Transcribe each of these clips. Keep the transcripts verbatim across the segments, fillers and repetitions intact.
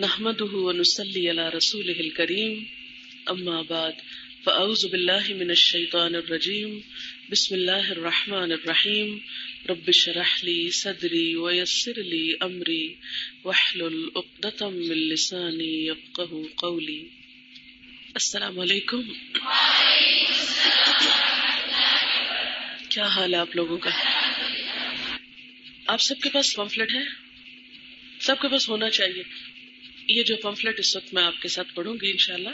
نحمده ونصلي على رسوله الكريم اما بعد فاعوذ بالله من الشيطان الرجيم بسم الله الرحمن الرحيم رب اشرح لي صدري ويسر لي امري واحلل عقدة من لساني يفقهوا قولي. السلام علیکم. وعلیکم السلام. کیا حال ہے آپ لوگوں کا؟ آپ سب کے پاس پمفلٹ ہے؟ سب کے پاس ہونا چاہیے. یہ جو پمفلٹ اس وقت میں آپ کے ساتھ پڑھوں گی انشاءاللہ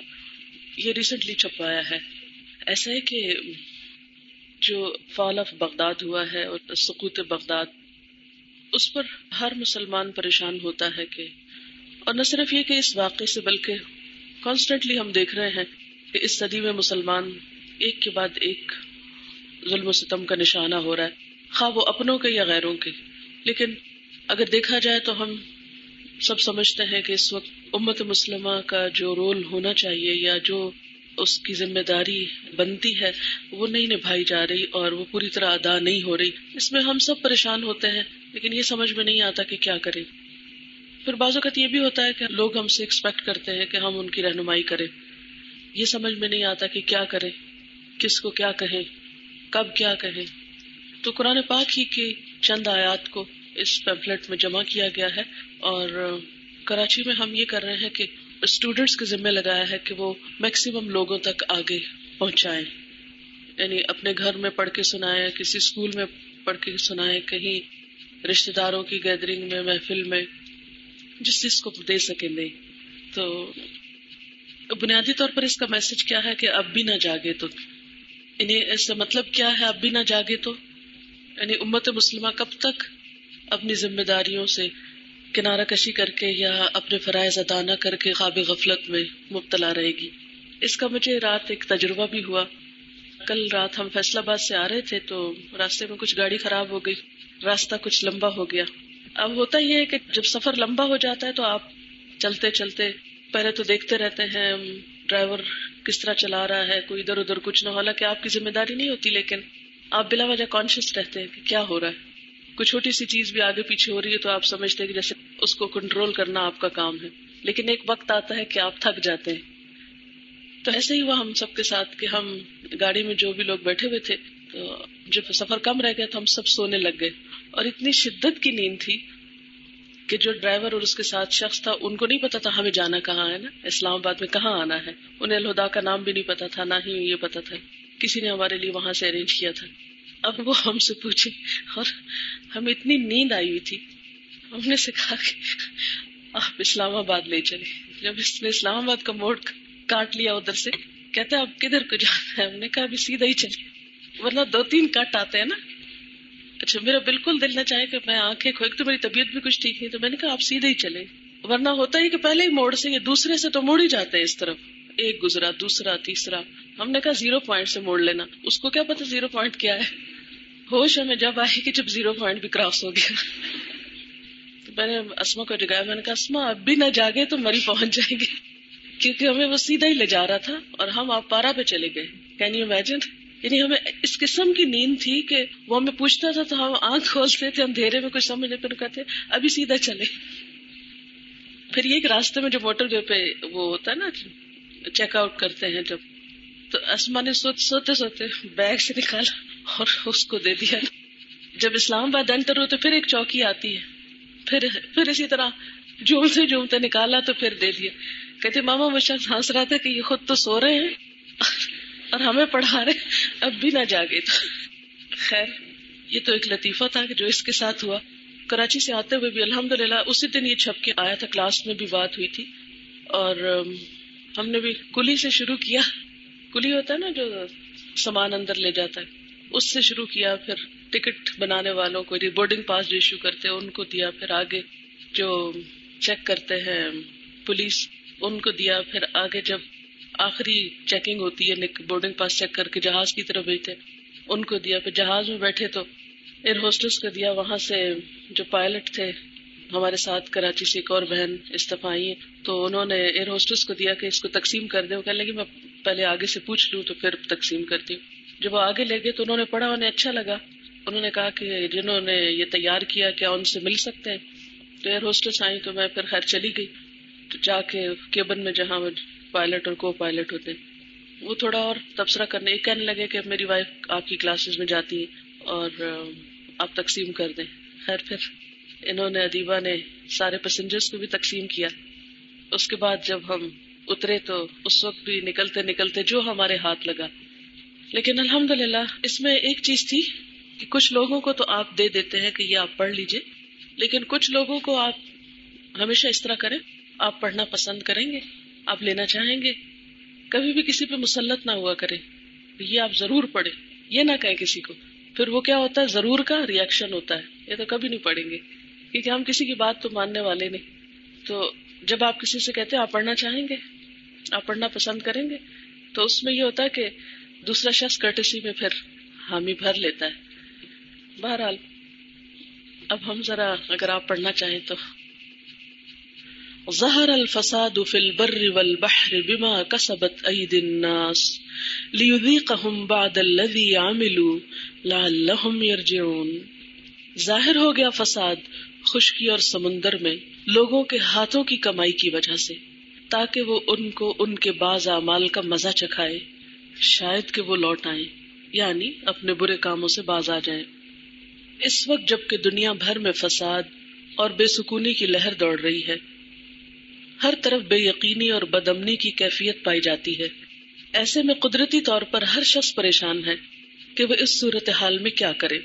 یہ ریسنٹلی چھپایا ہے. ایسا ہے کہ جو فال آف بغداد ہوا ہے اور سقوط بغداد، اس پر ہر مسلمان پریشان ہوتا ہے کہ، اور نہ صرف یہ کہ اس واقعے سے بلکہ کانسٹنٹلی ہم دیکھ رہے ہیں کہ اس صدی میں مسلمان ایک کے بعد ایک ظلم و ستم کا نشانہ ہو رہا ہے، خواہ وہ اپنوں کے یا غیروں کے. لیکن اگر دیکھا جائے تو ہم سب سمجھتے ہیں کہ اس وقت امت مسلمہ کا جو رول ہونا چاہیے یا جو اس کی ذمہ داری بنتی ہے وہ نہیں نبھائی جا رہی اور وہ پوری طرح ادا نہیں ہو رہی. اس میں ہم سب پریشان ہوتے ہیں لیکن یہ سمجھ میں نہیں آتا کہ کیا کریں. پھر بعض اوقات یہ بھی ہوتا ہے کہ لوگ ہم سے ایکسپیکٹ کرتے ہیں کہ ہم ان کی رہنمائی کریں، یہ سمجھ میں نہیں آتا کہ کیا کریں، کس کو کیا کہیں، کب کیا کہیں. تو قرآن پاک ہی کی چند آیات کو اس پیمفلٹ میں جمع کیا گیا ہے اور کراچی میں ہم یہ کر رہے ہیں کہ اسٹوڈنٹس کے ذمہ لگایا ہے کہ وہ میکسیمم لوگوں تک آگے پہنچائیں، یعنی اپنے گھر میں پڑھ کے سنائیں، کسی اسکول میں پڑھ کے سنائیں، کہیں رشتہ داروں کی گیدرنگ میں، محفل میں، جس چیز کو دے سکیں دیں. تو بنیادی طور پر اس کا میسج کیا ہے کہ اب بھی نہ جاگے تو، یعنی اس کا مطلب کیا ہے اب بھی نہ جاگے تو، یعنی امت مسلمہ کب تک اپنی ذمہ داریوں سے کنارہ کشی کر کے یا اپنے فرائض ادا نہ کر کے خواب غفلت میں مبتلا رہے گی. اس کا مجھے رات ایک تجربہ بھی ہوا. کل رات ہم فیصل آباد سے آ رہے تھے تو راستے میں کچھ گاڑی خراب ہو گئی، راستہ کچھ لمبا ہو گیا. اب ہوتا یہ ہے کہ جب سفر لمبا ہو جاتا ہے تو آپ چلتے چلتے پہلے تو دیکھتے رہتے ہیں ڈرائیور کس طرح چلا رہا ہے، کوئی ادھر ادھر کچھ نہ ہو، حالانکہ آپ کی ذمہ داری نہیں ہوتی لیکن آپ بلا وجہ کانشیس رہتے ہیں کہ کیا ہو رہا ہے. کوئی چھوٹی سی چیز بھی آگے پیچھے ہو رہی ہے تو آپ سمجھتے ہیں کہ جیسے اس کو کنٹرول کرنا آپ کا کام ہے، لیکن ایک وقت آتا ہے کہ آپ تھک جاتے ہیں. تو ایسے ہی ہوا ہم سب کے ساتھ کہ ہم گاڑی میں جو بھی لوگ بیٹھے ہوئے تھے، تو جب سفر کم رہ گیا تو ہم سب سونے لگ گئے اور اتنی شدت کی نیند تھی کہ جو ڈرائیور اور اس کے ساتھ شخص تھا ان کو نہیں پتا تھا ہمیں جانا کہاں ہے، نا اسلام آباد میں کہاں آنا ہے. انہیں الہدا کا نام بھی نہیں پتا تھا، نہ ہی یہ پتا تھا کسی نے ہمارے لیے وہاں سے ارینج کیا تھا. اب وہ ہم سے پوچھے اور ہمیں اتنی نیند آئی ہوئی تھی، ہم نے سے کہا کہ آپ اسلام آباد لے چلے. جب اس نے اسلام آباد کا موڑ کاٹ لیا ادھر سے، کہتے آپ کدھر کو جانا ہے، ہم نے کہا ابھی سیدھا ہی چلے ورنہ دو تین کٹ آتے ہیں نا. اچھا میرا بالکل دل نہ چاہے کہ میں آنکھیں کھو، ایک تو میری طبیعت بھی کچھ ٹھیک نہیں، تو میں نے کہا آپ سیدھے ہی چلے، ورنہ ہوتا ہی کہ پہلے ہی موڑ سے، یہ دوسرے سے تو موڑ ہی جاتے ہیں اس طرف، ایک گزرا دوسرا تیسرا. ہم نے کہا زیرو پوائنٹ سے موڑ لینا، اس کو کیا پتا زیرو پوائنٹ کیا ہے. ہوش ہمیں جب آئی کہ جب زیرو پوائنٹ بھی کراس ہو گیا تو میں نے اسما کو جگایا، میں نے کہا اسما اب بھی نہ جاگے تو مری پہنچ جائیں گے، کیونکہ ہمیں وہ سیدھا ہی لے جا رہا تھا اور ہم آپ پارا پہ چلے گئے. کین یو امیجن، یعنی ہمیں اس قسم کی نیند تھی کہ وہ ہمیں پوچھتا تھا تو ہم آنکھ کھولتے تھے اندھیرے میں، کچھ سمجھنے پہ کہتے ابھی سیدھا چلے. پھر یہ راستے میں جو موٹر وے پہ وہ ہوتا ہے نا چیک آؤٹ کرتے ہیں جب، تو اسما نے سوتے سوتے سوتے بیگ سے نکالا اور اس کو دے دیا. جب اسلام آباد انٹر ہو تو پھر ایک چوکی آتی ہے، پھر پھر اسی طرح جھومتے جھومتے نکالا تو پھر دے دیا. کہتے ماما وہ شخص ہنس رہا تھا کہ یہ خود تو سو رہے ہیں اور ہمیں پڑھا رہے، اب بھی نہ جاگے تو. خیر یہ تو ایک لطیفہ تھا جو اس کے ساتھ ہوا. کراچی سے آتے ہوئے بھی الحمدللہ اسی دن یہ چھپ کے آیا تھا، کلاس میں بھی بات ہوئی تھی اور ہم نے بھی کلی سے شروع کیا. کلی ہوتا ہے نا جو سامان اندر لے جاتا ہے، اس سے شروع کیا، پھر ٹکٹ بنانے والوں کو، بورڈنگ پاس جو ایشو کرتے ہیں ان کو دیا، پھر آگے جو چیک کرتے ہیں پولیس ان کو دیا، پھر آگے جب آخری چیکنگ ہوتی ہے بورڈنگ پاس چیک کر کے جہاز کی طرف بھیجتے ان کو دیا، پھر جہاز میں بیٹھے تو ایئر ہوسٹس کو دیا. وہاں سے جو پائلٹ تھے ہمارے ساتھ کراچی سے ایک اور بہن استفائی ہیں، تو انہوں نے ایئر ہوسٹس کو دیا کہ اس کو تقسیم کر دیں. وہ کہنے لگی میں پہلے آگے سے پوچھ لوں تو پھر تقسیم کرتی ہوں. جب وہ آگے لے گئے تو انہوں نے پڑھا، انہیں اچھا لگا. انہوں نے کہا کہ جنہوں نے یہ تیار کیا کیا ان سے مل سکتے ہیں، تو ایئر ہوسٹس آئیں تو میں پھر خیر چلی گئی. جا کے کیبن میں جہاں پائلٹ اور کو پائلٹ ہوتے ہیں وہ تھوڑا اور تبصرہ کرنے ایک کہنے لگے کہ میری وائف آپ کی کلاسز میں جاتی ہے اور آپ تقسیم کر دیں. خیر پھر انہوں نے ادیبہ نے سارے پیسنجرز کو بھی تقسیم کیا. اس کے بعد جب ہم اترے تو اس وقت بھی نکلتے نکلتے جو ہمارے ہاتھ لگا. لیکن الحمدللہ اس میں ایک چیز تھی کہ کچھ لوگوں کو تو آپ دے دیتے ہیں کہ یہ آپ پڑھ لیجئے, لیکن کچھ لوگوں کو آپ ہمیشہ اس طرح کریں, آپ پڑھنا پسند کریں گے, آپ لینا چاہیں گے, کبھی بھی کسی پہ مسلط نہ ہوا کریں یہ آپ ضرور پڑھیں, یہ نہ کہیں کسی کو. پھر وہ کیا ہوتا ہے, ضرور کا ریئیکشن ہوتا ہے, یہ تو کبھی نہیں پڑھیں گے کیونکہ ہم کسی کی بات تو ماننے والے نہیں. تو جب آپ کسی سے کہتے ہیں آپ پڑھنا چاہیں گے, آپ پڑھنا پسند کریں گے, تو اس میں یہ ہوتا ہے کہ دوسرا شخص کرٹسی میں پھر حامی بھر لیتا ہے. بہرحال اب ہم ذرا اگر آپ پڑھنا چاہیں تو ظہر الفساد فی البر والبحر بما کسبت ایدی الناس لیذیقہم بعد الذی عملوا لعلہم یرجعون. ظاہر ہو گیا فساد خشکی اور سمندر میں لوگوں کے ہاتھوں کی کمائی کی وجہ سے, تاکہ وہ ان کو ان کے بعض اعمال کا مزہ چکھائے, شاید کہ وہ لوٹ آئیں یعنی اپنے برے کاموں سے باز آ جائیں. اس وقت جبکہ دنیا بھر میں فساد اور بے سکونی کی لہر دوڑ رہی ہے, ہر طرف بے یقینی اور بدامنی کی کیفیت پائی جاتی ہے. ایسے میں قدرتی طور پر ہر شخص پریشان ہے کہ وہ اس صورتحال میں کیا کرے,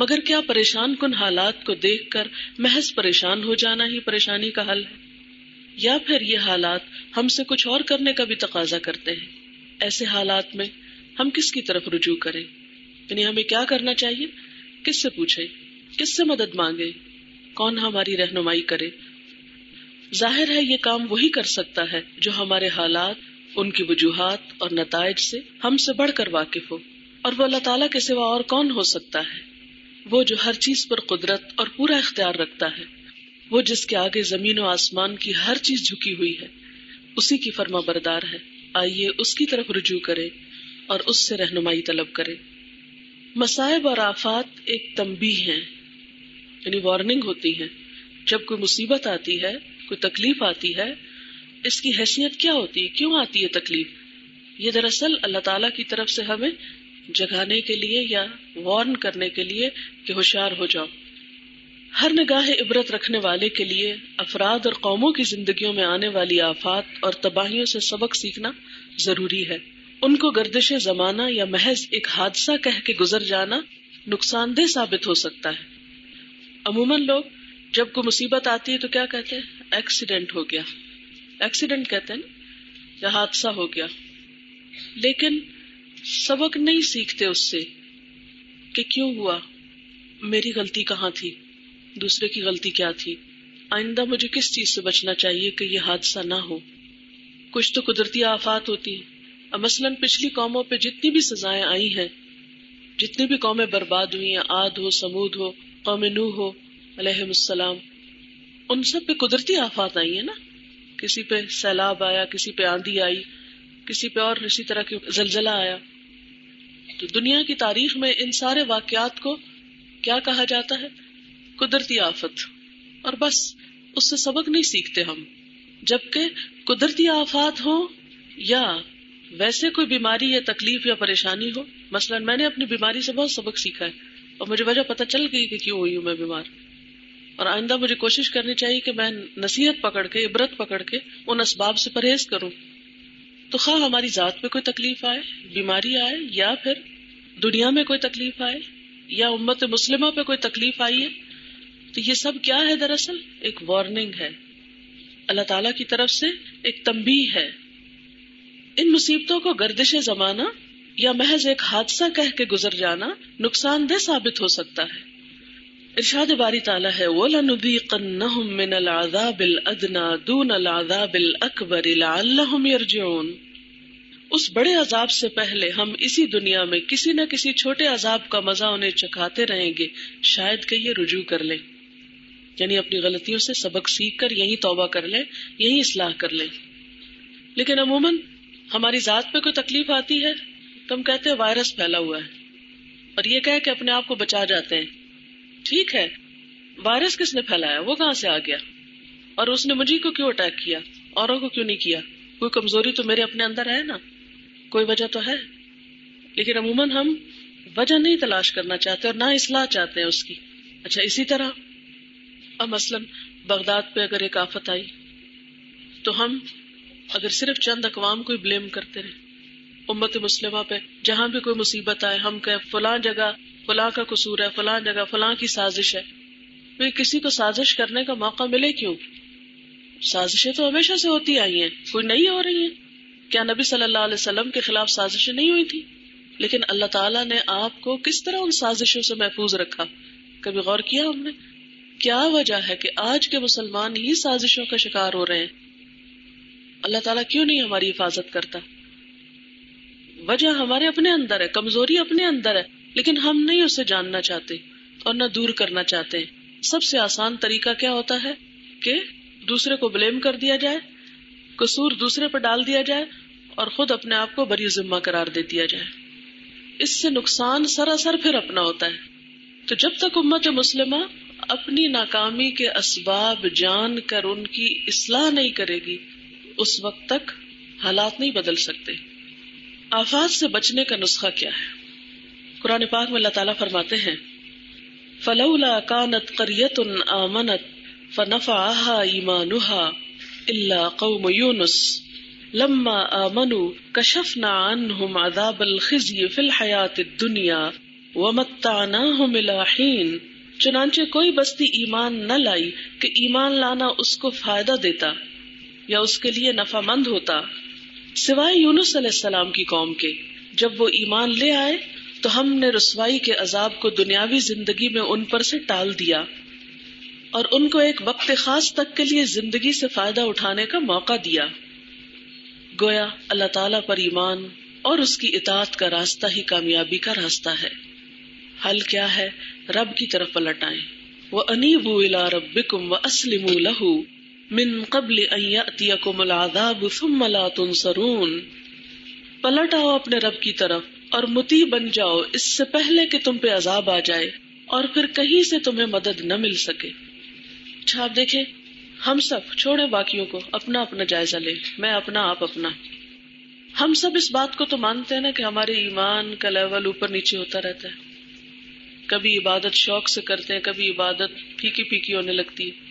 مگر کیا پریشان کن حالات کو دیکھ کر محض پریشان ہو جانا ہی پریشانی کا حل ہے, یا پھر یہ حالات ہم سے کچھ اور کرنے کا بھی تقاضا کرتے ہیں. ایسے حالات میں ہم کس کی طرف رجوع کریں, یعنی ہمیں کیا کرنا چاہیے, کس سے پوچھیں, کس سے مدد مانگیں, کون ہماری رہنمائی کرے. ظاہر ہے یہ کام وہی کر سکتا ہے جو ہمارے حالات, ان کی وجوہات اور نتائج سے ہم سے بڑھ کر واقف ہو, اور وہ اللہ تعالیٰ کے سوا اور کون ہو سکتا ہے, وہ جو ہر چیز پر قدرت اور پورا اختیار رکھتا ہے, وہ جس کے آگے زمین و آسمان کی ہر چیز جھکی ہوئی ہے, اسی کی فرما بردار ہے. آئیے اس کی طرف رجوع کرے اور اس سے رہنمائی طلب کرے. مصائب اور آفات ایک تنبیہ ہیں, یعنی وارننگ ہوتی ہیں. جب کوئی مصیبت آتی ہے, کوئی تکلیف آتی ہے, اس کی حیثیت کیا ہوتی ہے, کیوں آتی ہے تکلیف, یہ دراصل اللہ تعالیٰ کی طرف سے ہمیں جگانے کے لیے یا وارن کرنے کے لیے کہ ہوشیار ہو جاؤ. ہر نگاہ عبرت رکھنے والے کے لیے افراد اور قوموں کی زندگیوں میں آنے والی آفات اور تباہیوں سے سبق سیکھنا ضروری ہے. ان کو گردش زمانہ یا محض ایک حادثہ کہہ کے گزر جانا نقصان دہ ثابت ہو سکتا ہے. عموماً لوگ جب کوئی مصیبت آتی ہے تو کیا کہتے ہیں, ایکسیڈنٹ ہو گیا, ایکسیڈنٹ کہتے ہیں نا, یا حادثہ ہو گیا, لیکن سبق نہیں سیکھتے اس سے کہ کیوں ہوا, میری غلطی کہاں تھی, دوسرے کی غلطی کیا تھی, آئندہ مجھے کس چیز سے بچنا چاہیے کہ یہ حادثہ نہ ہو. کچھ تو قدرتی آفات ہوتی ہیں, مثلاً پچھلی قوموں پہ جتنی بھی سزائیں آئی ہیں, جتنی بھی قومیں برباد ہوئی ہیں, عاد ہو, سمود ہو, قوم نوح ہو علیہم السلام, ان سب پہ قدرتی آفات آئی ہیں نا. کسی پہ سیلاب آیا, کسی پہ آندھی آئی, کسی پہ اور اسی طرح کی زلزلہ آیا. تو دنیا کی تاریخ میں ان سارے واقعات کو کیا کہا جاتا ہے, قدرتی آفت, اور بس اس سے سبق نہیں سیکھتے ہم. جبکہ قدرتی آفات ہوں یا ویسے کوئی بیماری یا تکلیف یا پریشانی ہو, مثلا میں نے اپنی بیماری سے بہت سبق سیکھا ہے اور مجھے وجہ پتہ چل گئی کہ کیوں ہوئی ہوں میں بیمار, اور آئندہ مجھے کوشش کرنی چاہیے کہ میں نصیحت پکڑ کے, عبرت پکڑ کے ان اسباب سے پرہیز کروں. تو خواہ ہماری ذات پہ کوئی تکلیف آئے, بیماری آئے, یا پھر دنیا میں کوئی تکلیف آئے, یا امت مسلمہ پہ کوئی تکلیف آئی ہے, تو یہ سب کیا ہے, دراصل ایک وارننگ ہے اللہ تعالیٰ کی طرف سے, ایک تنبیہ ہے. ان مصیبتوں کو گردش زمانہ یا محض ایک حادثہ کہہ کے گزر جانا نقصان دہ ثابت ہو سکتا ہے. ارشاد باری تعالیٰ ہے, وَلَنُذِيقَنَّهُم مِّنَ الْعَذَابِ الْأَدْنَىٰ دُونَ الْعَذَابِ الْأَكْبَرِ لَعَلَّهُمْ يَرْجِعُونَ. اس بڑے عذاب سے پہلے ہم اسی دنیا میں کسی نہ کسی چھوٹے عذاب کا مزہ انہیں چکھاتے رہیں گے, شاید کہ یہ رجوع کر لیں, یعنی اپنی غلطیوں سے سبق سیکھ کر یہی توبہ کر لیں, یہی اصلاح کر لیں. لیکن عموماً ہماری ذات پہ کوئی تکلیف آتی ہے تو ہم کہتے ہیں وائرس پھیلا ہوا ہے, اور یہ کہہ کہ اپنے آپ کو بچا جاتے ہیں. ٹھیک ہے, وائرس کس نے پھیلایا, وہ کہاں سے آ گیا, اور اس نے مجھے کو کیوں اٹیک کیا، اوروں کو کیوں نہیں کیا؟ کوئی کمزوری تو میرے اپنے اندر ہے نا، کوئی وجہ تو ہے. لیکن عموماً ہم وجہ نہیں تلاش کرنا چاہتے اور نہ اصلاح چاہتے ہیں اس کی. اچھا اسی طرح اب مثلاً بغداد پہ اگر ایک آفت آئی تو ہم اگر صرف چند اقوام کو بلیم کرتے رہے، امت مسلمہ پہ جہاں بھی کوئی مصیبت آئے ہم کہیں فلاں جگہ فلاں کا قصور ہے، فلاں جگہ فلاں کی سازش ہے، تو کسی کو سازش کرنے کا موقع ملے کیوں؟ سازشیں تو ہمیشہ سے ہوتی آئی ہیں، کوئی نہیں ہو رہی ہیں. کیا نبی صلی اللہ علیہ وسلم کے خلاف سازشیں نہیں ہوئی تھی؟ لیکن اللہ تعالیٰ نے آپ کو کس طرح ان سازشوں سے محفوظ رکھا؟ کبھی غور کیا ہم نے؟ کیا وجہ ہے کہ آج کے مسلمان ہی سازشوں کا شکار ہو رہے ہیں؟ اللہ تعالیٰ کیوں نہیں ہماری حفاظت کرتا؟ وجہ ہمارے اپنے اندر ہے، کمزوری اپنے اندر ہے، لیکن ہم نہیں اسے جاننا چاہتے اور نہ دور کرنا چاہتے ہیں. سب سے آسان طریقہ کیا ہوتا ہے کہ دوسرے کو بلیم کر دیا جائے، قصور دوسرے پر ڈال دیا جائے اور خود اپنے آپ کو بری ذمہ قرار دے دیا جائے. اس سے نقصان سراسر پھر اپنا ہوتا ہے. تو جب تک امت مسلمہ اپنی ناکامی کے اسباب جان کر ان کی اصلاح نہیں کرے گی، اس وقت تک حالات نہیں بدل سکتے. آفات سے بچنے کا نسخہ کیا ہے؟ قرآن پاک میں اللہ تعالیٰ فرماتے ہیں فَلَوْلَا كَانَتْ قَرْيَةٌ آمَنَتْ فَنَفَعَهَا إِيمَانُهَا إِلَّا قَوْمُ يُونُسَ لَمَّا آمَنُوا كَشَفْنَا عَنْهُمْ عَذَابَ الْخِزْيِ فِي الْحَيَاةِ الدُّنْيَا وَمَتَّعْنَاهُمْ إِلَى حِينٍ. چنانچہ کوئی بستی ایمان نہ لائی کہ ایمان لانا اس کو فائدہ دیتا یا اس کے لیے نفع مند ہوتا، سوائے یونس علیہ السلام کی قوم کے. جب وہ ایمان لے آئے تو ہم نے رسوائی کے عذاب کو دنیاوی زندگی میں ان پر سے ٹال دیا اور ان کو ایک وقت خاص تک کے لیے زندگی سے فائدہ اٹھانے کا موقع دیا. گویا اللہ تعالیٰ پر ایمان اور اس کی اطاعت کا راستہ ہی کامیابی کا راستہ ہے. حل کیا ہے؟ رب کی طرف پلٹ آئیں. وَأَنِيبُوا إِلَىٰ رَبِّكُمْ وَأَسْلِمُوا لَهُ من قبل ان یأتیکم العذاب ثم لا تنصرون. پلٹ آؤ اپنے رب کی طرف اور مطیع بن جاؤ اس سے پہلے کہ تم پہ عذاب آ جائے اور پھر کہیں سے تمہیں مدد نہ مل سکے. اچھا آپ دیکھیں، ہم سب چھوڑیں باقیوں کو، اپنا اپنا جائزہ لیں، میں اپنا آپ اپنا. ہم سب اس بات کو تو مانتے ہیں نا کہ ہمارے ایمان کا لیول اوپر نیچے ہوتا رہتا ہے. کبھی عبادت شوق سے کرتے ہیں، کبھی عبادت پھیکی پھیکی ہونے لگتی ہے،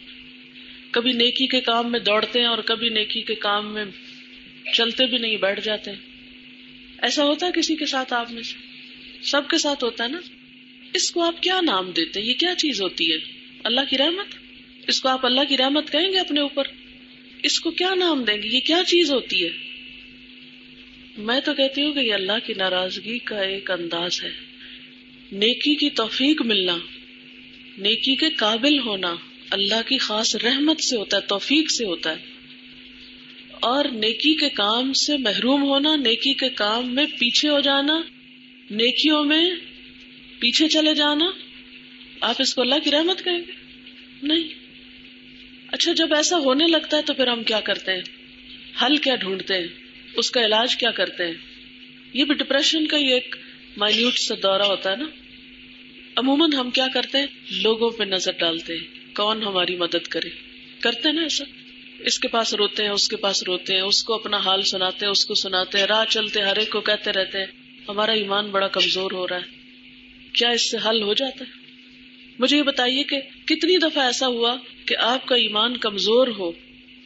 کبھی نیکی کے کام میں دوڑتے ہیں اور کبھی نیکی کے کام میں چلتے بھی نہیں، بیٹھ جاتے ہیں. ایسا ہوتا ہے کسی کے ساتھ، آپ میں سے سب کے ساتھ ہوتا ہے نا. اس کو آپ کیا نام دیتے ہیں؟ یہ کیا چیز ہوتی ہے؟ اللہ کی رحمت؟ اس کو آپ اللہ کی رحمت کہیں گے اپنے اوپر؟ اس کو کیا نام دیں گے؟ یہ کیا چیز ہوتی ہے؟ میں تو کہتی ہوں کہ یہ اللہ کی ناراضگی کا ایک انداز ہے. نیکی کی توفیق ملنا، نیکی کے قابل ہونا اللہ کی خاص رحمت سے ہوتا ہے، توفیق سے ہوتا ہے. اور نیکی کے کام سے محروم ہونا، نیکی کے کام میں پیچھے ہو جانا، نیکیوں میں پیچھے چلے جانا، آپ اس کو اللہ کی رحمت کہیں گے؟ نہیں. اچھا جب ایسا ہونے لگتا ہے تو پھر ہم کیا کرتے ہیں؟ حل کیا ڈھونڈتے ہیں؟ اس کا علاج کیا کرتے ہیں؟ یہ بھی ڈپریشن کا یہ ایک مائنیوٹ سا دورہ ہوتا ہے نا. عموماً ہم کیا کرتے ہیں؟ لوگوں پہ نظر ڈالتے ہیں، کون ہماری مدد کرے. کرتے ہیں نا ایسا، اس کے پاس روتے ہیں، اس کے پاس روتے ہیں، اس کو اپنا حال سناتے ہیں، اس کو سناتے ہیں، راہ چلتے ہر ایک کو کہتے رہتے ہیں ہمارا ایمان بڑا کمزور ہو رہا ہے. کیا اس سے حل ہو جاتا ہے؟ مجھے یہ بتائیے کہ کتنی دفعہ ایسا ہوا کہ آپ کا ایمان کمزور ہو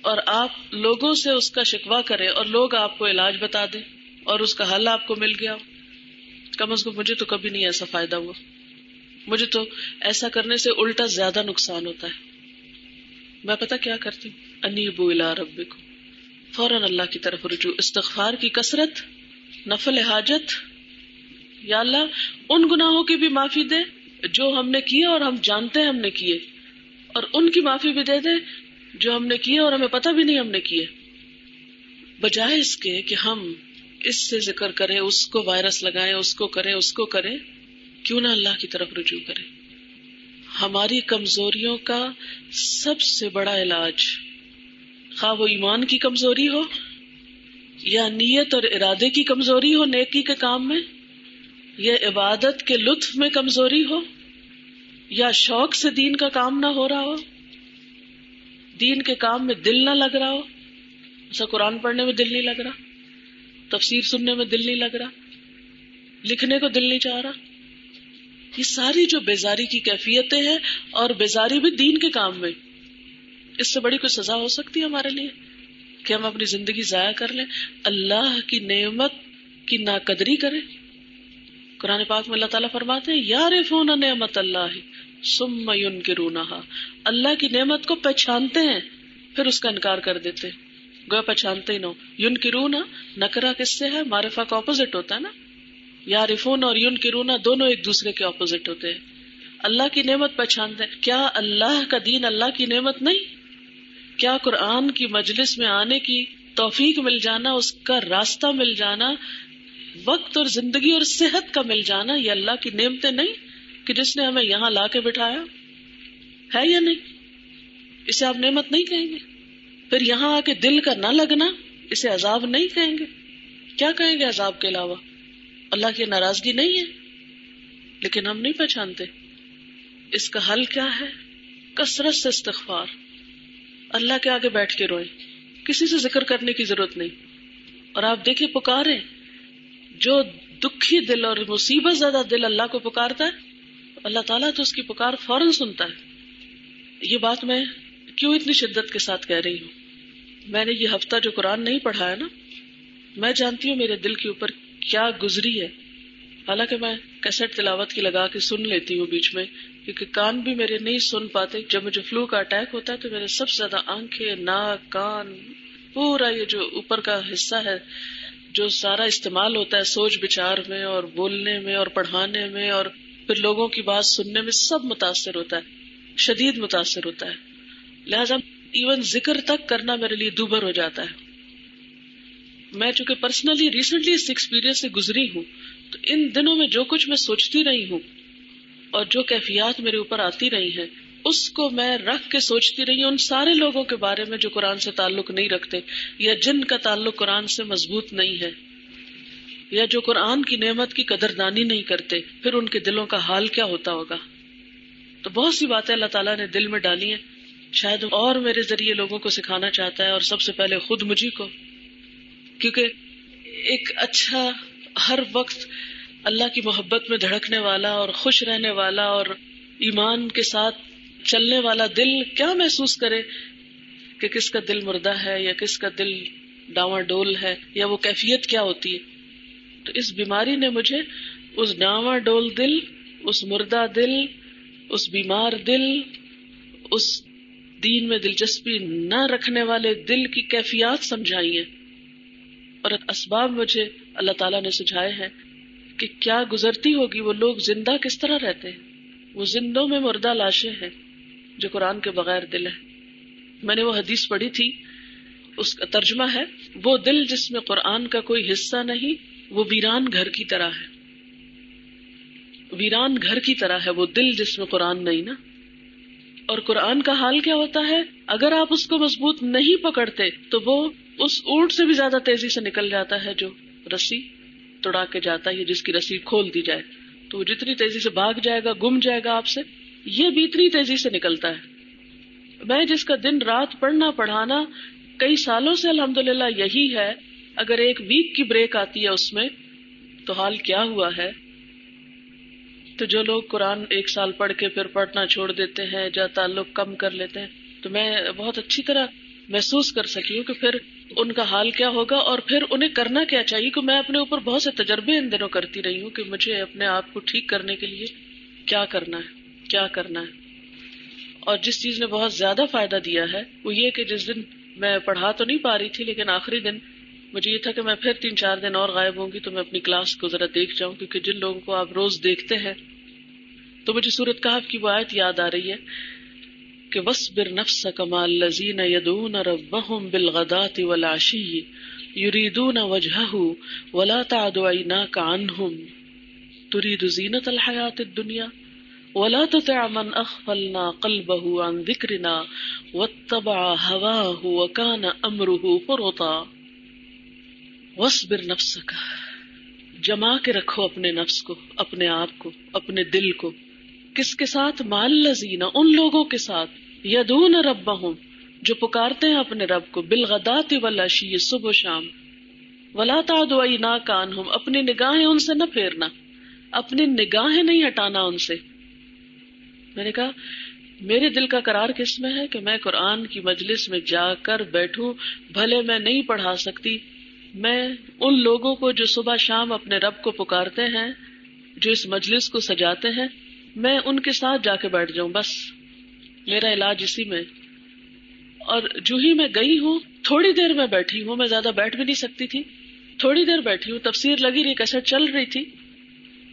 اور آپ لوگوں سے اس کا شکوہ کریں اور لوگ آپ کو علاج بتا دیں اور اس کا حل آپ کو مل گیا ہو؟ کم از کم مجھے تو کبھی نہیں ایسا فائدہ ہوا. مجھے تو ایسا کرنے سے الٹا زیادہ نقصان ہوتا ہے. میں پتہ کیا کرتی ہوں؟ انیبو الی ربکم، فوراً اللہ کی طرف رجوع، استغفار کی کثرت، نفل حاجت. یا اللہ ان گناہوں کی بھی معافی دے جو ہم نے کیے اور ہم جانتے ہیں ہم نے کیے، اور ان کی معافی بھی دے دے جو ہم نے کیے اور ہمیں پتہ بھی نہیں ہم نے کیے. بجائے اس کے کہ ہم اس سے ذکر کریں، اس کو وائرس لگائیں، اس کو کریں اس کو کریں، کیوں نہ اللہ کی طرف رجوع کریں. ہماری کمزوریوں کا سب سے بڑا علاج، خواہ وہ ایمان کی کمزوری ہو یا نیت اور ارادے کی کمزوری ہو نیکی کے کام میں، یا عبادت کے لطف میں کمزوری ہو، یا شوق سے دین کا کام نہ ہو رہا ہو، دین کے کام میں دل نہ لگ رہا ہو، جیسا قرآن پڑھنے میں دل نہیں لگ رہا، تفسیر سننے میں دل نہیں لگ رہا، لکھنے کو دل نہیں چاہ رہا، یہ ساری جو بیزاری کی کیفیتیں ہیں، اور بیزاری بھی دین کے کام میں، اس سے بڑی کوئی سزا ہو سکتی ہے ہمارے لیے کہ ہم اپنی زندگی ضائع کر لیں، اللہ کی نعمت کی ناقدری کریں۔ قرآن پاک میں اللہ تعالیٰ فرماتے ہیں یعرفون نعمت اللہ ثم ینکرونها، اللہ کی نعمت کو پہچانتے ہیں پھر اس کا انکار کر دیتے ہیں، گویا پہچانتے ہی نہ ہو۔ ینکرون نکرہ کس سے ہے؟ معرفہ کا اپوزٹ ہوتا ہے نا، یعرفون اور ینکرون دونوں ایک دوسرے کے اپوزٹ ہوتے ہیں۔ اللہ کی نعمت پہچانتے ہیں، کیا اللہ کا دین اللہ کی نعمت نہیں؟ کیا قرآن کی مجلس میں آنے کی توفیق مل جانا، اس کا راستہ مل جانا، وقت اور زندگی اور صحت کا مل جانا، یہ اللہ کی نعمتیں نہیں کہ جس نے ہمیں یہاں لا کے بٹھایا ہے یا نہیں؟ اسے آپ نعمت نہیں کہیں گے۔ پھر یہاں آ کے دل کا نہ لگنا، اسے عذاب نہیں کہیں گے، کیا کہیں گے عذاب کے علاوہ؟ اللہ کی ناراضگی نہیں ہے، لیکن ہم نہیں پہچانتے۔ اس کا حل کیا ہے؟ کثرت سے استغفار، اللہ کے آگے بیٹھ کے روئیں، کسی سے ذکر کرنے کی ضرورت نہیں۔ اور آپ دیکھیں پکاریں، جو دکھی دل اور مصیبت زدہ دل اللہ کو پکارتا ہے، اللہ تعالیٰ تو اس کی پکار فوراً سنتا ہے۔ یہ بات میں کیوں اتنی شدت کے ساتھ کہہ رہی ہوں؟ میں نے یہ ہفتہ جو قرآن نہیں پڑھا ہے نا، میں جانتی ہوں میرے دل کے اوپر کیا گزری ہے، حالانکہ میں کیسٹ تلاوت کی لگا کے سن لیتی ہوں بیچ میں، کیونکہ کان بھی میرے نہیں سن پاتے۔ جب مجھے فلو کا اٹیک ہوتا ہے تو میرے سب سے زیادہ آنکھیں، ناک، کان، پورا یہ جو اوپر کا حصہ ہے جو سارا استعمال ہوتا ہے سوچ بچار میں اور بولنے میں اور پڑھانے میں اور پھر لوگوں کی بات سننے میں، سب متاثر ہوتا ہے، شدید متاثر ہوتا ہے۔ لہذا ایون ذکر تک کرنا میرے لیے دوبھر ہو جاتا ہے۔ میں چونکہ پرسنلی ریسنٹلی اس ایکسپیرئنس سے گزری ہوں، تو ان دنوں میں جو کچھ میں سوچتی رہی ہوں اور جو کیفیات میرے اوپر آتی رہی ہیں، اس کو میں رکھ کے سوچتی رہی ہوں ان سارے لوگوں کے بارے میں جو قرآن سے تعلق نہیں رکھتے، یا جن کا تعلق قرآن سے مضبوط نہیں ہے، یا جو قرآن کی نعمت کی قدردانی نہیں کرتے، پھر ان کے دلوں کا حال کیا ہوتا ہوگا۔ تو بہت سی باتیں اللہ تعالیٰ نے دل میں ڈالی ہیں، شاید اور میرے ذریعے لوگوں کو سکھانا چاہتا ہے، اور سب سے پہلے خود مجھے کو، کیونکہ ایک اچھا، ہر وقت اللہ کی محبت میں دھڑکنے والا اور خوش رہنے والا اور ایمان کے ساتھ چلنے والا دل کیا محسوس کرے کہ کس کا دل مردہ ہے یا کس کا دل ڈاواں ڈول ہے، یا وہ کیفیت کیا ہوتی ہے۔ تو اس بیماری نے مجھے اس ڈاواں ڈول دل، اس مردہ دل، اس بیمار دل، اس دین میں دلچسپی نہ رکھنے والے دل کی کیفیات سمجھائی ہیں، اور اسباب مجھے اللہ تعالیٰ نے سجھائے ہیں کہ کیا گزرتی ہوگی، وہ لوگ زندہ کس طرح رہتے ہیں، وہ زندوں میں مردہ لاشیں ہیں جو قرآن کے بغیر دل ہیں۔ میں نے وہ حدیث پڑھی تھی، اس کا ترجمہ ہے وہ دل جس میں قرآن کا کوئی حصہ نہیں وہ ویران گھر کی طرح ہے، ویران گھر کی طرح ہے وہ دل جس میں قرآن نہیں نا۔ اور قرآن کا حال کیا ہوتا ہے؟ اگر آپ اس کو مضبوط نہیں پکڑتے تو وہ اس اونٹ سے بھی زیادہ تیزی سے نکل جاتا ہے جو رسی توڑا کے جاتا ہے، جس کی رسی کھول دی جائے تو وہ جتنی تیزی سے بھاگ جائے گا، گم جائے گا آپ سے، یہ بھی اتنی تیزی سے نکلتا ہے۔ میں جس کا دن رات پڑھنا پڑھانا کئی سالوں سے الحمدللہ یہی ہے، اگر ایک ویک کی بریک آتی ہے اس میں تو حال کیا ہوا ہے۔ تو جو لوگ قرآن ایک سال پڑھ کے پھر پڑھنا چھوڑ دیتے ہیں، یا تعلق کم کر لیتے ہیں، تو میں بہت اچھی طرح محسوس کر سکی ہوں کہ پھر ان کا حال کیا ہوگا اور پھر انہیں کرنا کیا چاہیے۔ کہ میں اپنے اوپر بہت سے تجربے ان دنوں کرتی رہی ہوں کہ مجھے اپنے آپ کو ٹھیک کرنے کے لیے کیا کرنا ہے، کیا کرنا ہے۔ اور جس چیز نے بہت زیادہ فائدہ دیا ہے وہ یہ کہ جس دن میں پڑھا تو نہیں پا رہی تھی، لیکن آخری دن مجھے یہ تھا کہ میں پھر تین چار دن اور غائب ہوں گی تو میں اپنی کلاس کو ذرا دیکھ جاؤں، کیونکہ جن لوگوں کو آپ روز دیکھتے ہیں تو مجھے سورۃ کہف کی وہ آیت یاد آ رہی ہے کہ وَاصْبِرْ نَفْسَكَ مَعَ الَّذِينَ يَدْعُونَ رَبَّهُمْ بِالْغَدَاةِ وَالْعَشِيِّ يُرِيدُونَ وَجْهَهُ وَلَا تَعْدُ عَيْنَاكَ عَنْهُمْ تُرِيدُ زِينَةَ الْحَيَاةِ الدُّنْيَا وَلَا تُطِعْ مَنْ أَغْفَلْنَا قَلْبَهُ عَنْ ذِكْرِنَا وَاتَّبَعَ هَوَاهُ وَكَانَ أَمْرُهُ فُرُطًا۔ وَاصْبِرْ نَفْسَكَ، جما کے رکھو اپنے نفس کو، اپنے آپ کو، اپنے دل کو، کس کے ساتھ؟ مَعَ الَّذِينَ، ان لوگوں کے ساتھ، یدعون ربہم جو پکارتے ہیں اپنے رب کو بالغدات والعشی، صبح و شام، ولا تعد عیناک عنہم، اپنی نگاہیں ان سے نہ پھیرنا، اپنی نگاہیں نہیں ہٹانا ان سے. میں نے کہا میرے دل کا قرار کس میں ہے کہ میں قرآن کی مجلس میں جا کر بیٹھوں، بھلے میں نہیں پڑھا سکتی، میں ان لوگوں کو جو صبح شام اپنے رب کو پکارتے ہیں، جو اس مجلس کو سجاتے ہیں، میں ان کے ساتھ جا کے بیٹھ جاؤں، بس میرا علاج اسی میں. اور جو ہی میں گئی ہوں، تھوڑی دیر میں بیٹھی ہوں، میں زیادہ بیٹھ بھی نہیں سکتی تھی، تھوڑی دیر بیٹھی ہوں، تفسیر لگی رہی، کیسٹ چل رہی تھی،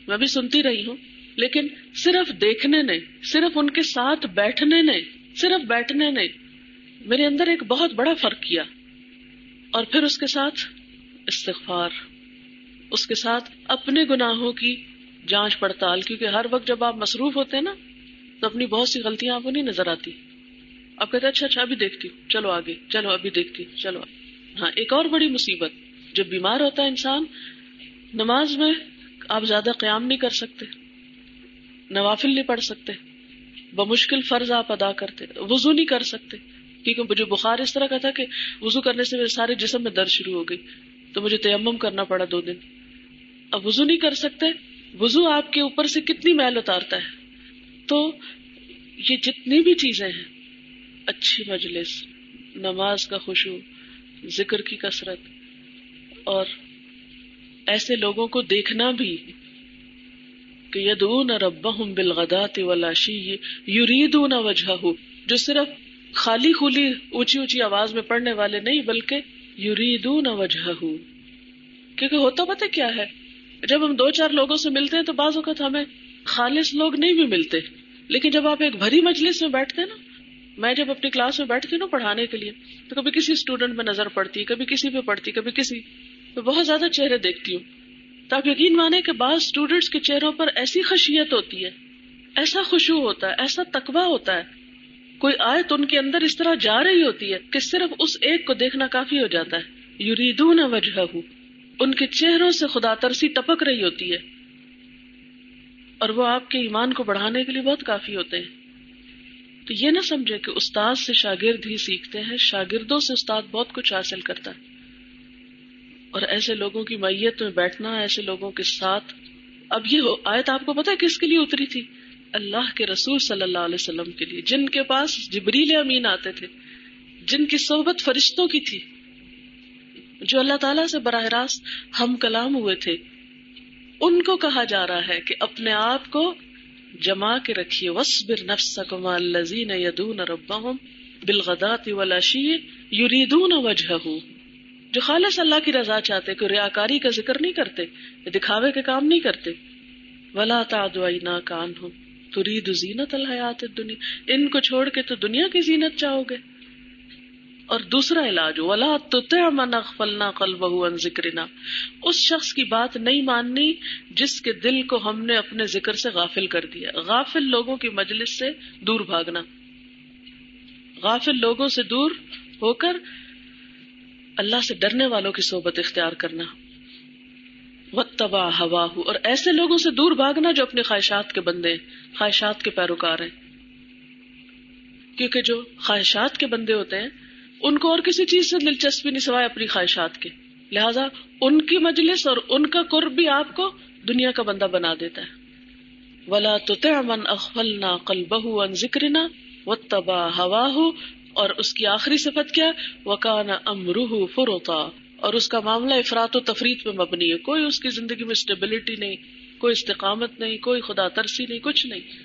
میں بھی سنتی رہی ہوں، لیکن صرف دیکھنے نے، صرف ان کے ساتھ بیٹھنے نے، صرف بیٹھنے نے میرے اندر ایک بہت بڑا فرق کیا. اور پھر اس کے ساتھ استغفار، اس کے ساتھ اپنے گناہوں کی جانچ پڑتال، کیونکہ ہر وقت جب آپ مصروف ہوتے ہیں نا تو اپنی بہت سی غلطیاں آپ کو نہیں نظر آتی، آپ کہتے ہیں اچھا اچھا ابھی دیکھتی ہوں، چلو آگے، چلو ابھی دیکھتی ہوں، چلو آگے. ہاں، ایک اور بڑی مصیبت، جب بیمار ہوتا ہے انسان، نماز میں آپ زیادہ قیام نہیں کر سکتے، نوافل نہیں پڑھ سکتے، بمشکل فرض آپ ادا کرتے، وضو نہیں کر سکتے، کیونکہ مجھے بخار اس طرح کا تھا کہ وضو کرنے سے میرے سارے جسم میں درد شروع ہو گئی، تو مجھے تیمم کرنا پڑا دو دن. اب وضو نہیں کر سکتے، وضو آپ کے اوپر سے کتنی میل اتارتا ہے. تو یہ جتنی بھی چیزیں ہیں، اچھی مجلس، نماز کا خشوع، ذکر کی کثرت، اور ایسے لوگوں کو دیکھنا بھی کہ یدعون ربہم بالغداۃ والعشی یریدون وجہہ، جو صرف خالی خولی اونچی اونچی آواز میں پڑھنے والے نہیں، بلکہ یریدون وجہہ. کیونکہ ہوتا پتہ کیا ہے، جب ہم دو چار لوگوں سے ملتے ہیں تو بعض اوقات ہمیں خالص لوگ نہیں بھی ملتے، لیکن جب آپ ایک بھری مجلس میں بیٹھتے ہیں نا، میں جب اپنی کلاس میں بیٹھتی ہوں نا پڑھانے کے لیے، تو کبھی کسی اسٹوڈنٹ پہ نظر پڑتی، کبھی کسی پہ پڑتی، کبھی کسی، میں بہت زیادہ چہرے دیکھتی ہوں. تو آپ یقین مانیں کہ بعض اسٹوڈینٹس کے چہروں پر ایسی خشیت ہوتی ہے، ایسا خشوع ہوتا ہے، ایسا تقویٰ ہوتا ہے، کوئی آیت ان کے اندر اس طرح جا رہی ہوتی ہے کہ صرف اس ایک کو دیکھنا کافی ہو جاتا ہے. یریدون وجہہ، ان کے چہروں سے خدا ترسی ٹپک رہی ہوتی ہے، اور وہ آپ کے ایمان کو بڑھانے کے لیے بہت کافی ہوتے ہیں. تو یہ نہ سمجھے کہ استاد سے شاگرد ہی سیکھتے ہیں، شاگردوں سے استاد بہت کچھ حاصل کرتا ہے. اور ایسے لوگوں کی معیت میں بیٹھنا، ایسے لوگوں کے ساتھ. اب یہ آیت آپ کو پتہ ہے کس کے لیے اتری تھی؟ اللہ کے رسول صلی اللہ علیہ وسلم کے لیے، جن کے پاس جبریل امین آتے تھے، جن کی صحبت فرشتوں کی تھی، جو اللہ تعالیٰ سے براہ راست ہم کلام ہوئے تھے. ان کو کہا جا رہا ہے کہ اپنے آپ کو جما کے رکھیے، وَاصْبِرْ نَفْسَكَ مَعَ الَّذِينَ يَدْعُونَ رَبَّهُمْ بِالْغَدَاةِ وَالْعَشِيِّ يُرِيدُونَ وَجْهَهُ، جو خالص اللہ کی رضا چاہتے، کہ ریاکاری کا ذکر نہیں کرتے، دکھاوے کے کام نہیں کرتے. وَلَا تَعْدُ عَيْنَاكَ عَنْهُمْ تُرِيدُ زِينَةَ الْحَيَاةِ الدُّنْيَا، ان کو چھوڑ کے تو دنیا کی زینت چاہو گے. اور دوسرا علاج، وَلَا تُطِعْ مَنْ أَغْفَلْنَا قَلْبَهُ عَنْ ذِكْرِنَا، اس شخص کی بات نہیں ماننی جس کے دل کو ہم نے اپنے ذکر سے غافل کر دیا. غافل لوگوں کی مجلس سے دور بھاگنا، غافل لوگوں سے دور ہو کر اللہ سے ڈرنے والوں کی صحبت اختیار کرنا. وَاتَّبَعَ هَوَاهُ، اور ایسے لوگوں سے دور بھاگنا جو اپنی خواہشات کے بندے ہیں، خواہشات کے پیروکار ہیں. کیونکہ جو خواہشات کے بندے ہوتے ہیں ان کو اور کسی چیز سے دلچسپی نہیں سوائے اپنی خواہشات کے، لہذا ان کی مجلس اور ان کا قرب بھی آپ کو دنیا کا بندہ بنا دیتا ہے. وَلَا تُطِعْ مَنْ أَغْفَلْنَا قَلْبَهُ عَنْ ذِكْرِنَا وَاتَّبَعَ هَوَاهُ، اور اس کی آخری صفت کیا؟ وَكَانَ أَمْرُهُ فُرُطًا، اور اس کا معاملہ افراط و تفریط پہ مبنی ہے، کوئی اس کی زندگی میں اسٹیبلٹی نہیں، کوئی استقامت نہیں، کوئی خدا ترسی نہیں، کچھ نہیں،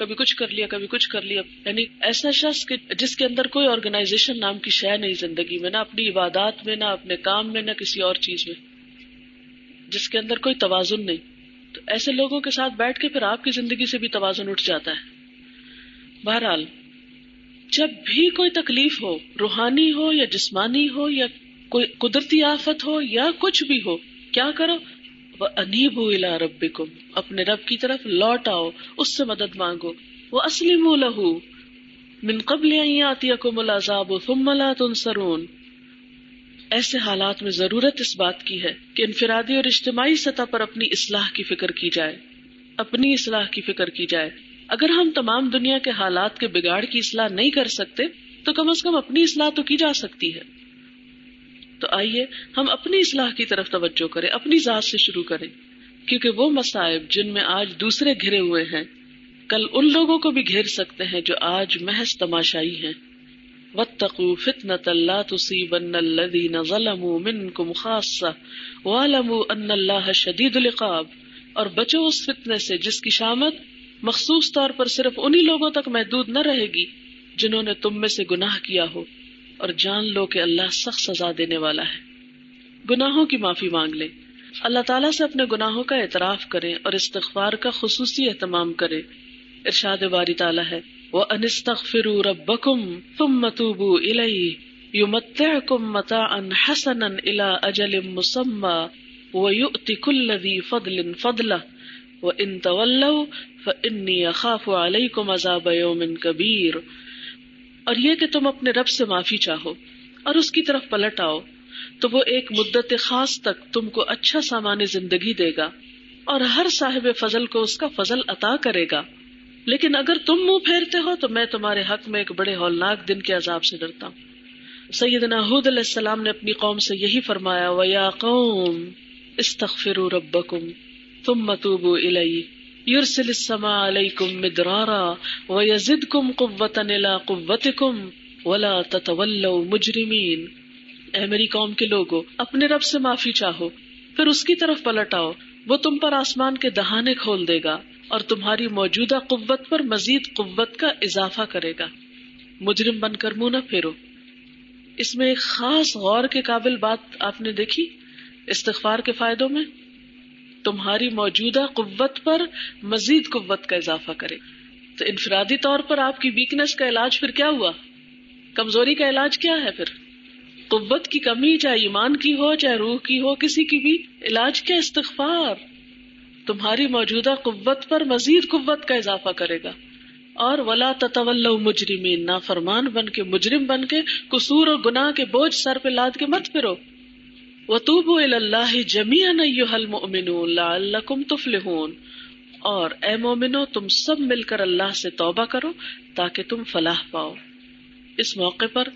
کبھی کچھ کر لیا، کبھی کچھ کر لیا. یعنی ایسا شخص کہ جس کے اندر کوئی آرگنائزیشن نام کی شے نہیں زندگی میں، نہ اپنی عبادات میں، نہ اپنے کام میں، نہ کسی اور چیز میں، جس کے اندر کوئی توازن نہیں. تو ایسے لوگوں کے ساتھ بیٹھ کے پھر آپ کی زندگی سے بھی توازن اٹھ جاتا ہے. بہرحال جب بھی کوئی تکلیف ہو، روحانی ہو یا جسمانی ہو، یا کوئی قدرتی آفت ہو یا کچھ بھی ہو، کیا کرو؟ وَأَنِيبُوا إِلَىٰ رَبِّكُمْ، اپنے رب کی طرف لوٹ آؤ، اس سے مدد مانگو. وَأَسْلِمُوا لَهُ مِن قَبْلِ أَن يَأْتِيَكُمُ الْعَذَابُ ثُمَّ لَا تُنصَرُونَ. ایسے حالات میں ضرورت اس بات کی ہے کہ انفرادی اور اجتماعی سطح پر اپنی اصلاح کی فکر کی جائے، اپنی اصلاح کی فکر کی جائے. اگر ہم تمام دنیا کے حالات کے بگاڑ کی اصلاح نہیں کر سکتے تو کم از کم اپنی اصلاح تو کی جا سکتی ہے. تو آئیے ہم اپنی اصلاح کی طرف توجہ کریں, اپنی ذات سے شروع کریں, کیونکہ وہ مصائب جن میں آج دوسرے گھرے ہوئے ہیں کل ان لوگوں کو بھی گھیر سکتے ہیں جو آج محض تماشائی ہیں. وَاتَّقُوا فِتْنَةً لَا تُصِيبَنَّ الَّذِينَ ظَلَمُوا مِنْكُمْ خَاصَّةً وَاعْلَمُوا أَنَّ اللَّهَ شَدِيدُ الْعِقَابِ. اور بچو اس فتنے سے جس کی شامت مخصوص طور پر صرف انہی لوگوں تک محدود نہ رہے گی جنہوں نے تم میں سے گناہ کیا ہو, اور جان لو کہ اللہ سخت سزا دینے والا ہے. گناہوں کی معافی مانگ لیں, اللہ تعالیٰ سے اپنے گناہوں کا اعتراف کریں اور استغفار کا خصوصی اہتمام کریں. ارشاد باری تعالیٰ ہے, وَأَنِ اسْتَغْفِرُوا رَبَّكُمْ ثُمَّ تُوبُوا إِلَيْهِ يُمَتِّعْكُمْ مَتَاعًا حَسَنًا إِلَىٰ أَجَلٍ مُّسَمًّى وَيُؤْتِ كُلَّ ذِي فَضْلٍ فَضْلَهُ وَإِن تَوَلَّوْا فَإِنِّي أَخَافُ عَلَيْكُمْ عَذَابَ يَوْمٍ كَبِيرٍ. اور یہ کہ تم اپنے رب سے معافی چاہو اور اس کی طرف پلٹ آؤ تو وہ ایک مدت خاص تک تم کو اچھا سامان زندگی دے گا اور ہر صاحب فضل کو اس کا فضل عطا کرے گا. لیکن اگر تم منہ پھیرتے ہو تو میں تمہارے حق میں ایک بڑے ہولناک دن کے عذاب سے ڈرتا ہوں. سیدنا ہود علیہ السلام نے اپنی قوم سے یہی فرمایا, وَيَا قَوْمِ اسْتَغْفِرُوا رَبَّكُمْ ثُمَّ تُوبُوا إِلَيْهِ يُرْسِلِ السَّمَاءَ عَلَيْكُمْ مِدْرَارًا وَيَزِدْكُمْ قُوَّةً إِلَىٰ قُوَّتِكُمْ وَلَا تَتَوَلَّوْا مُجْرِمِينَ. اے میری قوم کے لوگو, اپنے رب سے معافی چاہو پھر اس کی طرف پلٹ آؤ, وہ تم پر آسمان کے دہانے کھول دے گا اور تمہاری موجودہ قوت پر مزید قوت کا اضافہ کرے گا. مجرم بن کر منہ نہ پھیرو. اس میں ایک خاص غور کے قابل بات آپ نے دیکھی استغفار کے فائدوں میں, تمہاری موجودہ قوت پر مزید قوت کا اضافہ کرے. تو انفرادی طور پر آپ کی ویکنس کا علاج پھر کیا ہوا, کمزوری کا علاج کیا ہے پھر؟ قوت کی کمی چاہے ایمان کی ہو چاہے روح کی ہو, کسی کی بھی علاج کیا استغفار تمہاری موجودہ قوت پر مزید قوت کا اضافہ کرے گا. اور ولا تتولوا مجرمین, نافرمان بن کے مجرم بن کے قصور اور گناہ کے بوجھ سر پہ لاد کے مت پھرو. وتوبوا الی اللہ جميعا ایھا المؤمنون لعلکم تفلحون. اور اے مومنو تم سب مل کر اللہ سے توبہ کرو تاکہ تم فلاح پاؤ. اس موقع پر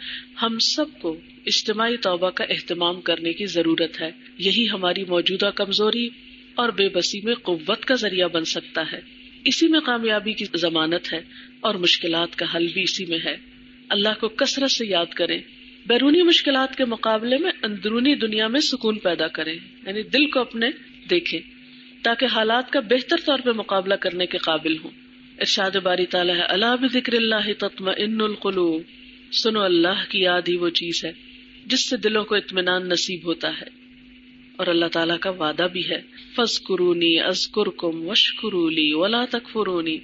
ہم سب کو اجتماعی توبہ کا اہتمام کرنے کی ضرورت ہے. یہی ہماری موجودہ کمزوری اور بے بسی میں قوت کا ذریعہ بن سکتا ہے. اسی میں کامیابی کی ضمانت ہے اور مشکلات کا حل بھی اسی میں ہے. اللہ کو کثرت سے یاد کریں, بیرونی مشکلات کے مقابلے میں اندرونی دنیا میں سکون پیدا کریں, یعنی دل کو اپنے دیکھیں تاکہ حالات کا بہتر طور پہ مقابلہ کرنے کے قابل ہوں. ارشاد باری تعالیٰ ہے, الا بذکر اللہ تطمئن القلوب. سنو, اللہ کی یاد ہی وہ چیز ہے جس سے دلوں کو اطمینان نصیب ہوتا ہے. اور اللہ تعالیٰ کا وعدہ بھی ہے, فذکرونی اذکرکم واشکروا لی ولا تکفرونی.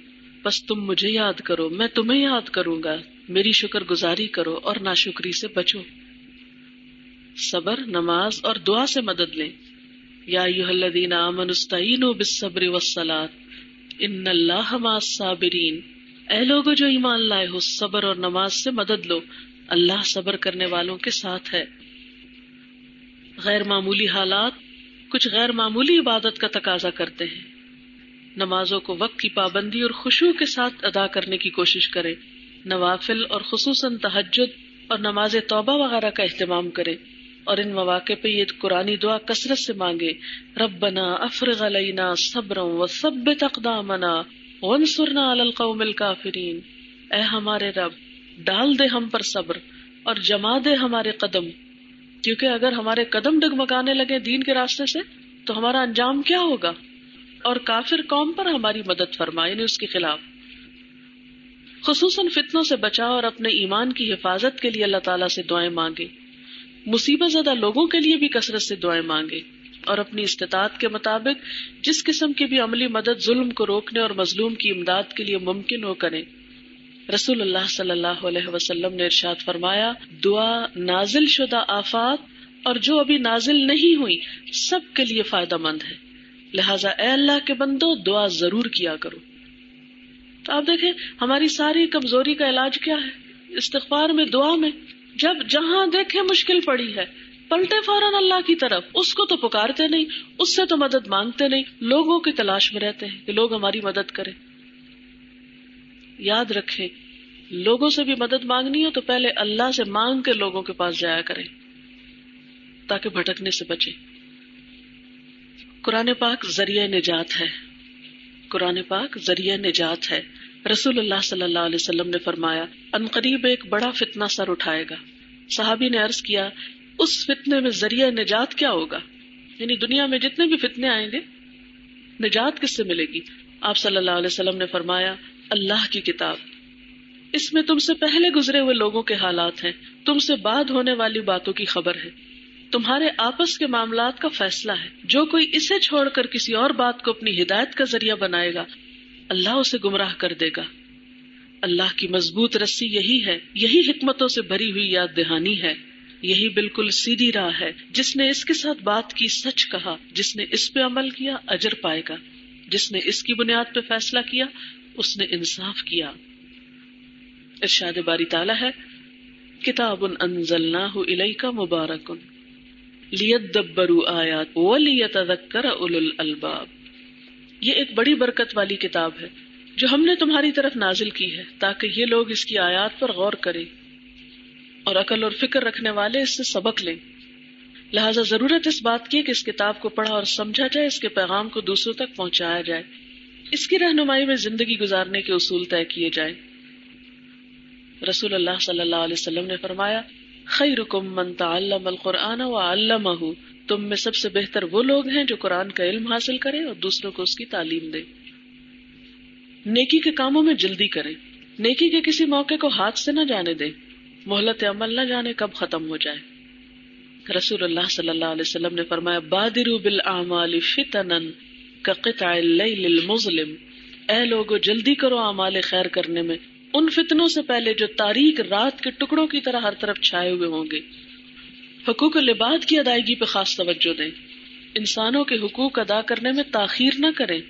بس تم مجھے یاد کرو میں تمہیں یاد کروں گا, میری شکر گزاری کرو اور ناشکری سے بچو. صبر, نماز اور دعا سے مدد لیں. یا ایھا الذین آمنوا استعینوا بالصبر والصلاۃ ان اللہ مع الصابرین. اے لوگو جو ایمان لائے ہو, صبر اور نماز سے مدد لو, اللہ صبر کرنے والوں کے ساتھ ہے. غیر معمولی حالات کچھ غیر معمولی عبادت کا تقاضا کرتے ہیں. نمازوں کو وقت کی پابندی اور خشوع کے ساتھ ادا کرنے کی کوشش کریں. نوافل اور خصوصاً تہجد اور نماز توبہ وغیرہ کا اہتمام کریں, اور ان مواقع پہ یہ قرآنی دعا کثرت سے مانگے, ربنا افرغ علینا صبرا وثبت اقدامنا وانصرنا علی القوم الکافرین. اے ہمارے رب ڈال دے ہم پر صبر اور جما دے ہمارے قدم, کیونکہ اگر ہمارے قدم ڈگمگانے لگے دین کے راستے سے تو ہمارا انجام کیا ہوگا. اور کافر قوم پر ہماری مدد فرما, یعنی اس کے خلاف. خصوصاً فتنوں سے بچاؤ اور اپنے ایمان کی حفاظت کے لیے اللہ تعالیٰ سے دعائیں مانگے. مصیبت زدہ لوگوں کے لیے بھی کثرت سے دعائیں مانگے اور اپنی استطاعت کے مطابق جس قسم کی بھی عملی مدد ظلم کو روکنے اور مظلوم کی امداد کے لیے ممکن ہو کریں. رسول اللہ صلی اللہ علیہ وسلم نے ارشاد فرمایا, دعا نازل شدہ آفات اور جو ابھی نازل نہیں ہوئی سب کے لیے فائدہ مند ہے, لہٰذا اے اللہ کے بندو دعا ضرور کیا کرو. تو آپ دیکھیں ہماری ساری کمزوری کا علاج کیا ہے, استغفار میں, دعا میں. جب جہاں دیکھیں مشکل پڑی ہے پلٹے فوراً اللہ کی طرف. اس کو تو پکارتے نہیں, اس سے تو مدد مانگتے نہیں, لوگوں کی تلاش میں رہتے ہیں کہ لوگ ہماری مدد کریں. یاد رکھیں لوگوں سے بھی مدد مانگنی ہو تو پہلے اللہ سے مانگ کے لوگوں کے پاس جایا کریں تاکہ بھٹکنے سے بچیں. قرآن پاک ذریعہ نجات ہے. قرآن پاک ذریعہ نجات ہے. رسول اللہ صلی اللہ علیہ وسلم نے فرمایا ان قریب ایک بڑا فتنہ سر اٹھائے گا. صحابی نے عرض کیا اس فتنے میں ذریعہ نجات کیا ہوگا؟ یعنی دنیا میں جتنے بھی فتنے آئیں گے نجات کس سے ملے گی؟ آپ صلی اللہ علیہ وسلم نے فرمایا اللہ کی کتاب. اس میں تم سے پہلے گزرے ہوئے لوگوں کے حالات ہیں، تم سے بعد ہونے والی باتوں کی خبر ہے، تمہارے آپس کے معاملات کا فیصلہ ہے. جو کوئی اسے چھوڑ کر کسی اور بات کو اپنی ہدایت کا ذریعہ بنائے گا اللہ اسے گمراہ کر دے گا. اللہ کی مضبوط رسی یہی ہے، یہی حکمتوں سے بھری ہوئی یاد دہانی ہے، یہی بالکل سیدھی راہ ہے. جس نے اس کے ساتھ بات کی سچ کہا، جس نے اس پہ عمل کیا اجر پائے گا، جس نے اس کی بنیاد پہ فیصلہ کیا اس نے انصاف کیا. ارشاد باری تعالیٰ ہے کتاب انزلناہ الیک مبارک لیدبروا آیات ولیتذکر اولو الالباب. یہ ایک بڑی برکت والی کتاب ہے جو ہم نے تمہاری طرف نازل کی ہے تاکہ یہ لوگ اس کی آیات پر غور کریں اور عقل اور فکر رکھنے والے اس سے سبق لیں. لہذا ضرورت اس بات کی ہے کہ اس کتاب کو پڑھا اور سمجھا جائے، اس کے پیغام کو دوسروں تک پہنچایا جائے، اس کی رہنمائی میں زندگی گزارنے کے اصول طے کیے جائیں. رسول اللہ صلی اللہ علیہ وسلم نے فرمایا خیرکم من تعلم القرآن وعلمہ. تم میں سب سے بہتر وہ لوگ ہیں جو قرآن کا علم حاصل کریں اور دوسروں کو اس کی تعلیم دیں. نیکی کے کاموں میں جلدی کریں، نیکی کے کسی موقع کو ہاتھ سے نہ جانے دیں، مہلت عمل نہ جانے کب ختم ہو جائے. رسول اللہ صلی اللہ علیہ وسلم نے فرمایا بادروا بالاعمال فتنا كقطع الليل المظلم. اے لوگو جلدی کرو اعمال خیر کرنے میں ان فتنوں سے پہلے جو تاریک رات کے ٹکڑوں کی طرح ہر طرف چھائے ہوئے ہوں گے. حقوق العباد کی ادائیگی پہ خاص توجہ دیں. انسانوں کے حقوق ادا کرنے میں تاخیر نہ کریں.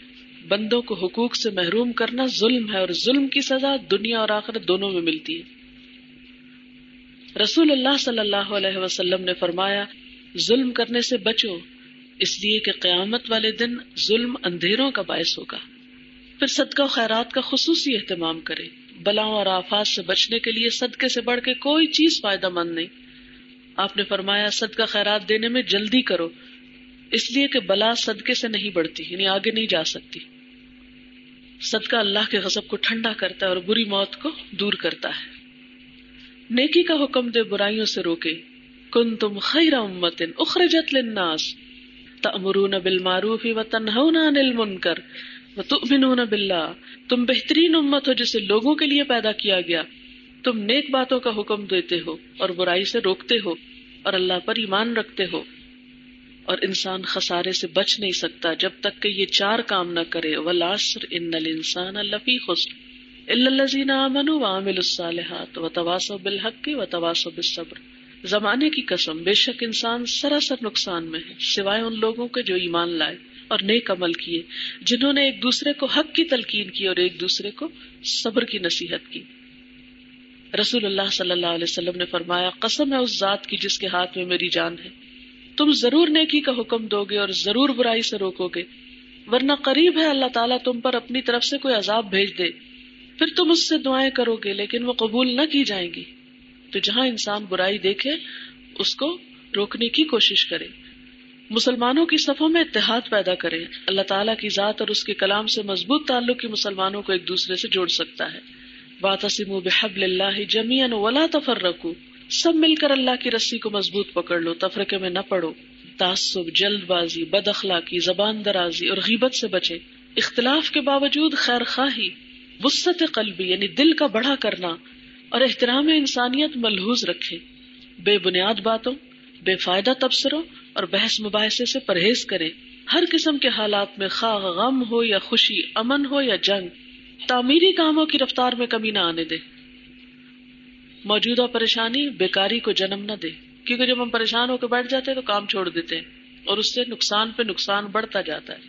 بندوں کو حقوق سے محروم کرنا ظلم ہے اور ظلم کی سزا دنیا اور آخرت دونوں میں ملتی ہے. رسول اللہ صلی اللہ علیہ وسلم نے فرمایا ظلم کرنے سے بچو اس لیے کہ قیامت والے دن ظلم اندھیروں کا باعث ہوگا. پھر صدقہ و خیرات کا خصوصی اہتمام کریں. بلاؤں اور آفات سے بچنے کے لیے صدقے سے بڑھ کے کوئی چیز فائدہ مند نہیں. آپ نے فرمایا صدقہ خیرات دینے میں جلدی کرو اس لیے کہ بلا صدقے سے نہیں بڑھتی، یعنی آگے نہیں جا سکتی. صدقہ اللہ کے غضب کو ٹھنڈا کرتا ہے اور بری موت کو دور کرتا ہے. نیکی کا حکم دے، برائیوں سے روکے. کنتم خیر امت اخرجت للناس تأمرون بالمعروف وتنہون عن المنکر وتؤمنون باللہ. تم بہترین امت ہو جسے لوگوں کے لیے پیدا کیا گیا. تم نیک باتوں کا حکم دیتے ہو اور برائی سے روکتے ہو اور اللہ پر ایمان رکھتے ہو. اور انسان خسارے سے بچ نہیں سکتا جب تک کہ یہ چار کام نہ کرے. والعصر ان الانسان لفی خسر الا الذین آمنوا وعملوا الصالحات وتواصوا بالحق وتواصوا بالصبر. زمانے کی قسم بے شک انسان سراسر نقصان میں ہے سوائے ان لوگوں کے جو ایمان لائے اور نیک عمل کیے، جنہوں نے ایک دوسرے کو حق کی تلقین کی اور ایک دوسرے کو صبر کی نصیحت کی. رسول اللہ صلی اللہ علیہ وسلم نے فرمایا قسم ہے اس ذات کی جس کے ہاتھ میں میری جان ہے، تم ضرور نیکی کا حکم دو گے اور ضرور برائی سے روکو گے ورنہ قریب ہے اللہ تعالیٰ تم پر اپنی طرف سے کوئی عذاب بھیج دے. پھر تم اس سے دعائیں کرو گے لیکن وہ قبول نہ کی جائیں گی. تو جہاں انسان برائی دیکھے اس کو روکنے کی کوشش کرے. مسلمانوں کی صفوں میں اتحاد پیدا کرے. اللہ تعالیٰ کی ذات اور اس کے کلام سے مضبوط تعلق ہی مسلمانوں کو ایک دوسرے سے جوڑ سکتا ہے. واعتصموا بحبل اللہ جميعا ولا تفرقوا. سب مل کر اللہ کی رسی کو مضبوط پکڑ لو، تفرقے میں نہ پڑو. تعصب، جلد بازی، بد اخلاقی، زبان درازی اور غیبت سے بچیں. اختلاف کے باوجود خیر خواہی، وسعت قلبی یعنی دل کا بڑا کرنا اور احترام انسانیت ملحوظ رکھیں. بے بنیاد باتوں، بے فائدہ تبصروں اور بحث مباحثے سے پرہیز کریں. ہر قسم کے حالات میں خواہ غم ہو یا خوشی، امن ہو یا جنگ، تعمیری کاموں کی رفتار میں کمی نہ آنے دے. موجودہ پریشانی بیکاری کو جنم نہ دے، کیونکہ جب ہم پریشان ہو کے بیٹھ جاتے ہیں تو کام چھوڑ دیتے ہیں اور اس سے نقصان پہ نقصان بڑھتا جاتا ہے.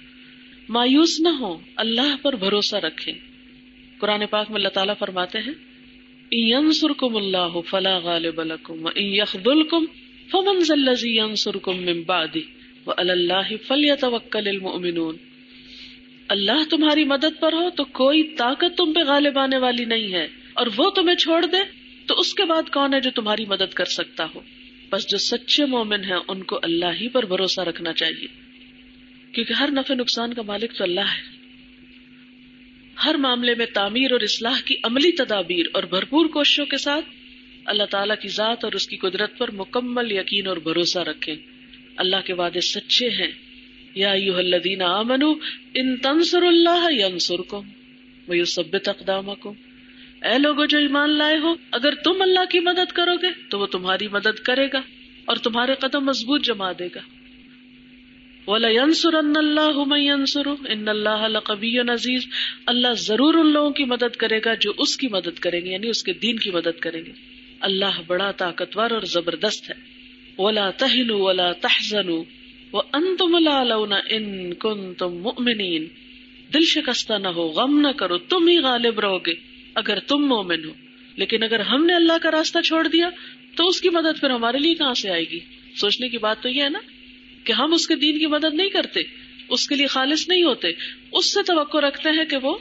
مایوس نہ ہوں، اللہ پر بھروسہ رکھیں. قرآن پاک میں اللہ تعالیٰ فرماتے ہیں اِن يَنْصُرْكُمُ اللَّهُ فَلَا غَالِبَ لَكُمْ وَإِن يَخْذُلْكُمْ فَمَنْ ذَا الَّذِي يَنْصُرْكُمْ مِنْ بَعْدِهِ وَعَلَى اللَّهِ فَلْيَتَوَكَّلِ الْمُؤْمِنُونَ. اللہ تمہاری مدد پر ہو تو کوئی طاقت تم پہ غالب آنے والی نہیں ہے، اور وہ تمہیں چھوڑ دے تو اس کے بعد کون ہے جو تمہاری مدد کر سکتا ہو؟ بس جو سچے مومن ہیں ان کو اللہ ہی پر بھروسہ رکھنا چاہیے، کیونکہ ہر نفع نقصان کا مالک تو اللہ ہے۔ ہر معاملے میں تعمیر اور اصلاح کی عملی تدابیر اور بھرپور کوششوں کے ساتھ اللہ تعالیٰ کی ذات اور اس کی قدرت پر مکمل یقین اور بھروسہ رکھیں۔ اللہ کے وعدے سچے ہیں، یا ایھا الذین آمنوا ان تنصروا اللہ ینصرکم ویثبت اقدامکم، اے لوگوں جو ایمان لائے ہو، اگر تم اللہ کی مدد کرو گے تو وہ تمہاری مدد کرے گا اور تمہارے قدم مضبوط جما دے گا۔ وَلَيَنْصُرَنَّ اللَّهُ مَن يَنْصُرُهُ إِنَّ اللَّهَ لَقَوِيٌّ عَزِيزٌ، اللہ ضرور ان لوگوں کی مدد کرے گا جو اس کی مدد کریں گے، یعنی اس کے دین کی مدد کریں گے۔ اللہ بڑا طاقتور اور زبردست ہے۔ وَلَا تَهِنُوا وَلَا تَحْزَنُوا وَأَنْتُمُ الْأَعْلَوْنَ إِن كُنتُم مُّؤْمِنِينَ، دل شکستہ نہ ہو، غم نہ کرو، تم ہی غالب رہو گے اگر تم مومن ہو۔ لیکن اگر ہم نے اللہ کا راستہ چھوڑ دیا تو اس کی مدد پھر ہمارے لیے کہاں سے آئے گی؟ سوچنے کی بات تو یہ ہے نا کہ ہم اس کے دین کی مدد نہیں کرتے، اس کے لیے خالص نہیں ہوتے، اس سے توقع رکھتے ہیں کہ وہ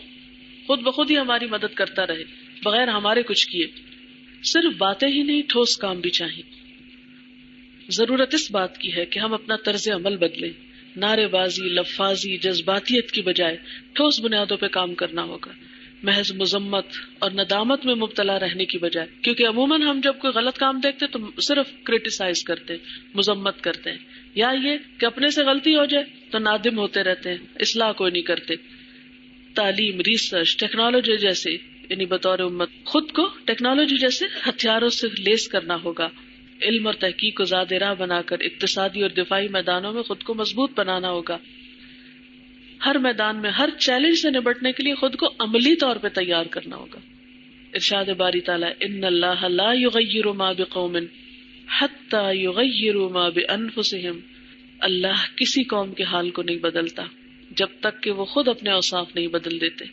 خود بخود ہی ہماری مدد کرتا رہے بغیر ہمارے کچھ کیے۔ صرف باتیں ہی نہیں، ٹھوس کام بھی چاہیے۔ ضرورت اس بات کی ہے کہ ہم اپنا طرز عمل بدلیں، نعرے بازی، لفاظی، جذباتیت کی بجائے ٹھوس بنیادوں پہ کام کرنا ہوگا، محض مذمت اور ندامت میں مبتلا رہنے کی بجائے، کیونکہ عموماً ہم جب کوئی غلط کام دیکھتے تو صرف کرٹیسائز کرتے ہیں، مذمت کرتے ہیں، یا یہ کہ اپنے سے غلطی ہو جائے تو نادم ہوتے رہتے ہیں، اصلاح کوئی نہیں کرتے۔ تعلیم، ریسرچ، ٹیکنالوجی جیسے، یعنی بطور امت خود کو ٹیکنالوجی جیسے ہتھیاروں سے لیس کرنا ہوگا، علم اور تحقیق کو زاد راہ بنا کر اقتصادی اور دفاعی میدانوں میں خود کو مضبوط بنانا ہوگا۔ ہر میدان میں، ہر چیلنج سے نمٹنے کے لیے خود کو عملی طور پہ تیار کرنا ہوگا۔ ارشاد باری تعالیٰ، ان اللہ لا یغیر ما بقوم حتی یغیروا ما بانفسہم، اللہ کسی قوم کے حال کو نہیں بدلتا جب تک کہ وہ خود اپنے اوصاف نہیں بدل دیتے۔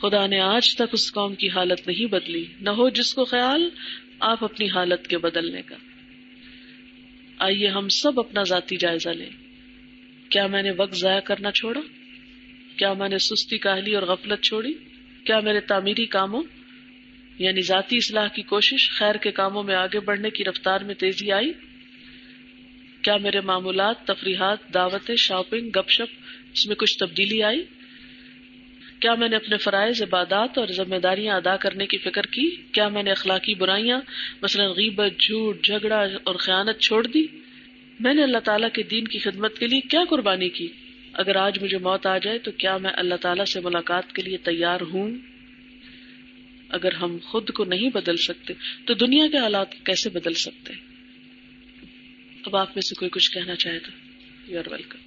خدا نے آج تک اس قوم کی حالت نہیں بدلی، نہ ہو جس کو خیال آپ اپنی حالت کے بدلنے کا۔ آئیے ہم سب اپنا ذاتی جائزہ لیں، کیا میں نے وقت ضائع کرنا چھوڑا؟ کیا میں نے سستی، کاہلی اور غفلت چھوڑی؟ کیا میرے تعمیری کاموں یعنی ذاتی اصلاح کی کوشش، خیر کے کاموں میں آگے بڑھنے کی رفتار میں تیزی آئی؟ کیا میرے معمولات، تفریحات، دعوتیں، شاپنگ، گپ شپ، اس میں کچھ تبدیلی آئی؟ کیا میں نے اپنے فرائض، عبادات اور ذمہ داریاں ادا کرنے کی فکر کی؟ کیا میں نے اخلاقی برائیاں مثلا غیبت، جھوٹ، جھگڑا اور خیانت چھوڑ دی؟ میں نے اللہ تعالیٰ کے دین کی خدمت کے لیے کیا قربانی کی؟ اگر آج مجھے موت آ جائے تو کیا میں اللہ تعالیٰ سے ملاقات کے لیے تیار ہوں؟ اگر ہم خود کو نہیں بدل سکتے تو دنیا کے حالات کیسے بدل سکتے؟ اب آپ میں سے کوئی کچھ کہنا چاہے تو یو آر ویلکم۔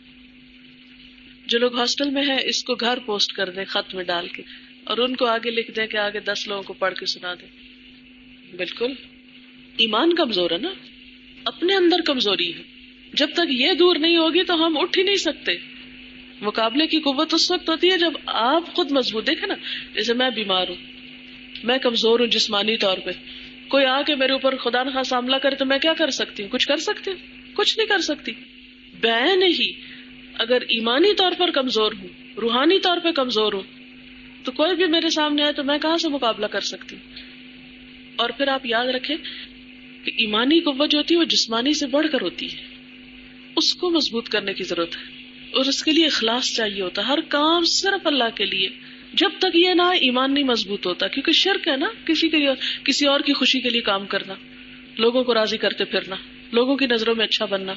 جو لوگ ہاسٹل میں ہیں اس کو گھر پوسٹ کر دیں، خط میں ڈال کے، اور ان کو آگے لکھ دیں کہ آگے دس لوگوں کو پڑھ کے سنا دیں۔ بالکل ایمان کمزور ہے نا، اپنے اندر کمزوری ہے، جب تک یہ دور نہیں ہوگی تو ہم اٹھ ہی نہیں سکتے۔ مقابلے کی قوت اس وقت ہوتی ہے جب آپ خود مضبوط، دیکھیں نا، جیسے میں بیمار ہوں، میں کمزور ہوں جسمانی طور پہ، کوئی آ کے میرے اوپر خدا نخواستہ حملہ کرے تو میں کیا کر سکتی ہوں؟ کچھ کر سکتی ہوں؟ کچھ نہیں کر سکتی۔ بین ہی اگر ایمانی طور پر کمزور ہوں، روحانی طور پہ کمزور ہوں، تو کوئی بھی میرے سامنے آئے تو میں کہاں سے مقابلہ کر سکتی ہوں؟ اور پھر آپ یاد رکھیں کہ ایمانی قوت جو ہوتی ہے وہ جسمانی سے بڑھ کر ہوتی ہے، اس کو مضبوط کرنے کی ضرورت ہے، اور اس کے لیے اخلاص چاہیے ہوتا ہے، ہر کام صرف اللہ کے لیے۔ جب تک یہ نہ ایمان نہیں مضبوط ہوتا، کیونکہ شرک ہے نا کسی کے لیے، کسی اور کی خوشی کے لیے کام کرنا، لوگوں کو راضی کرتے پھرنا، لوگوں کی نظروں میں اچھا بننا،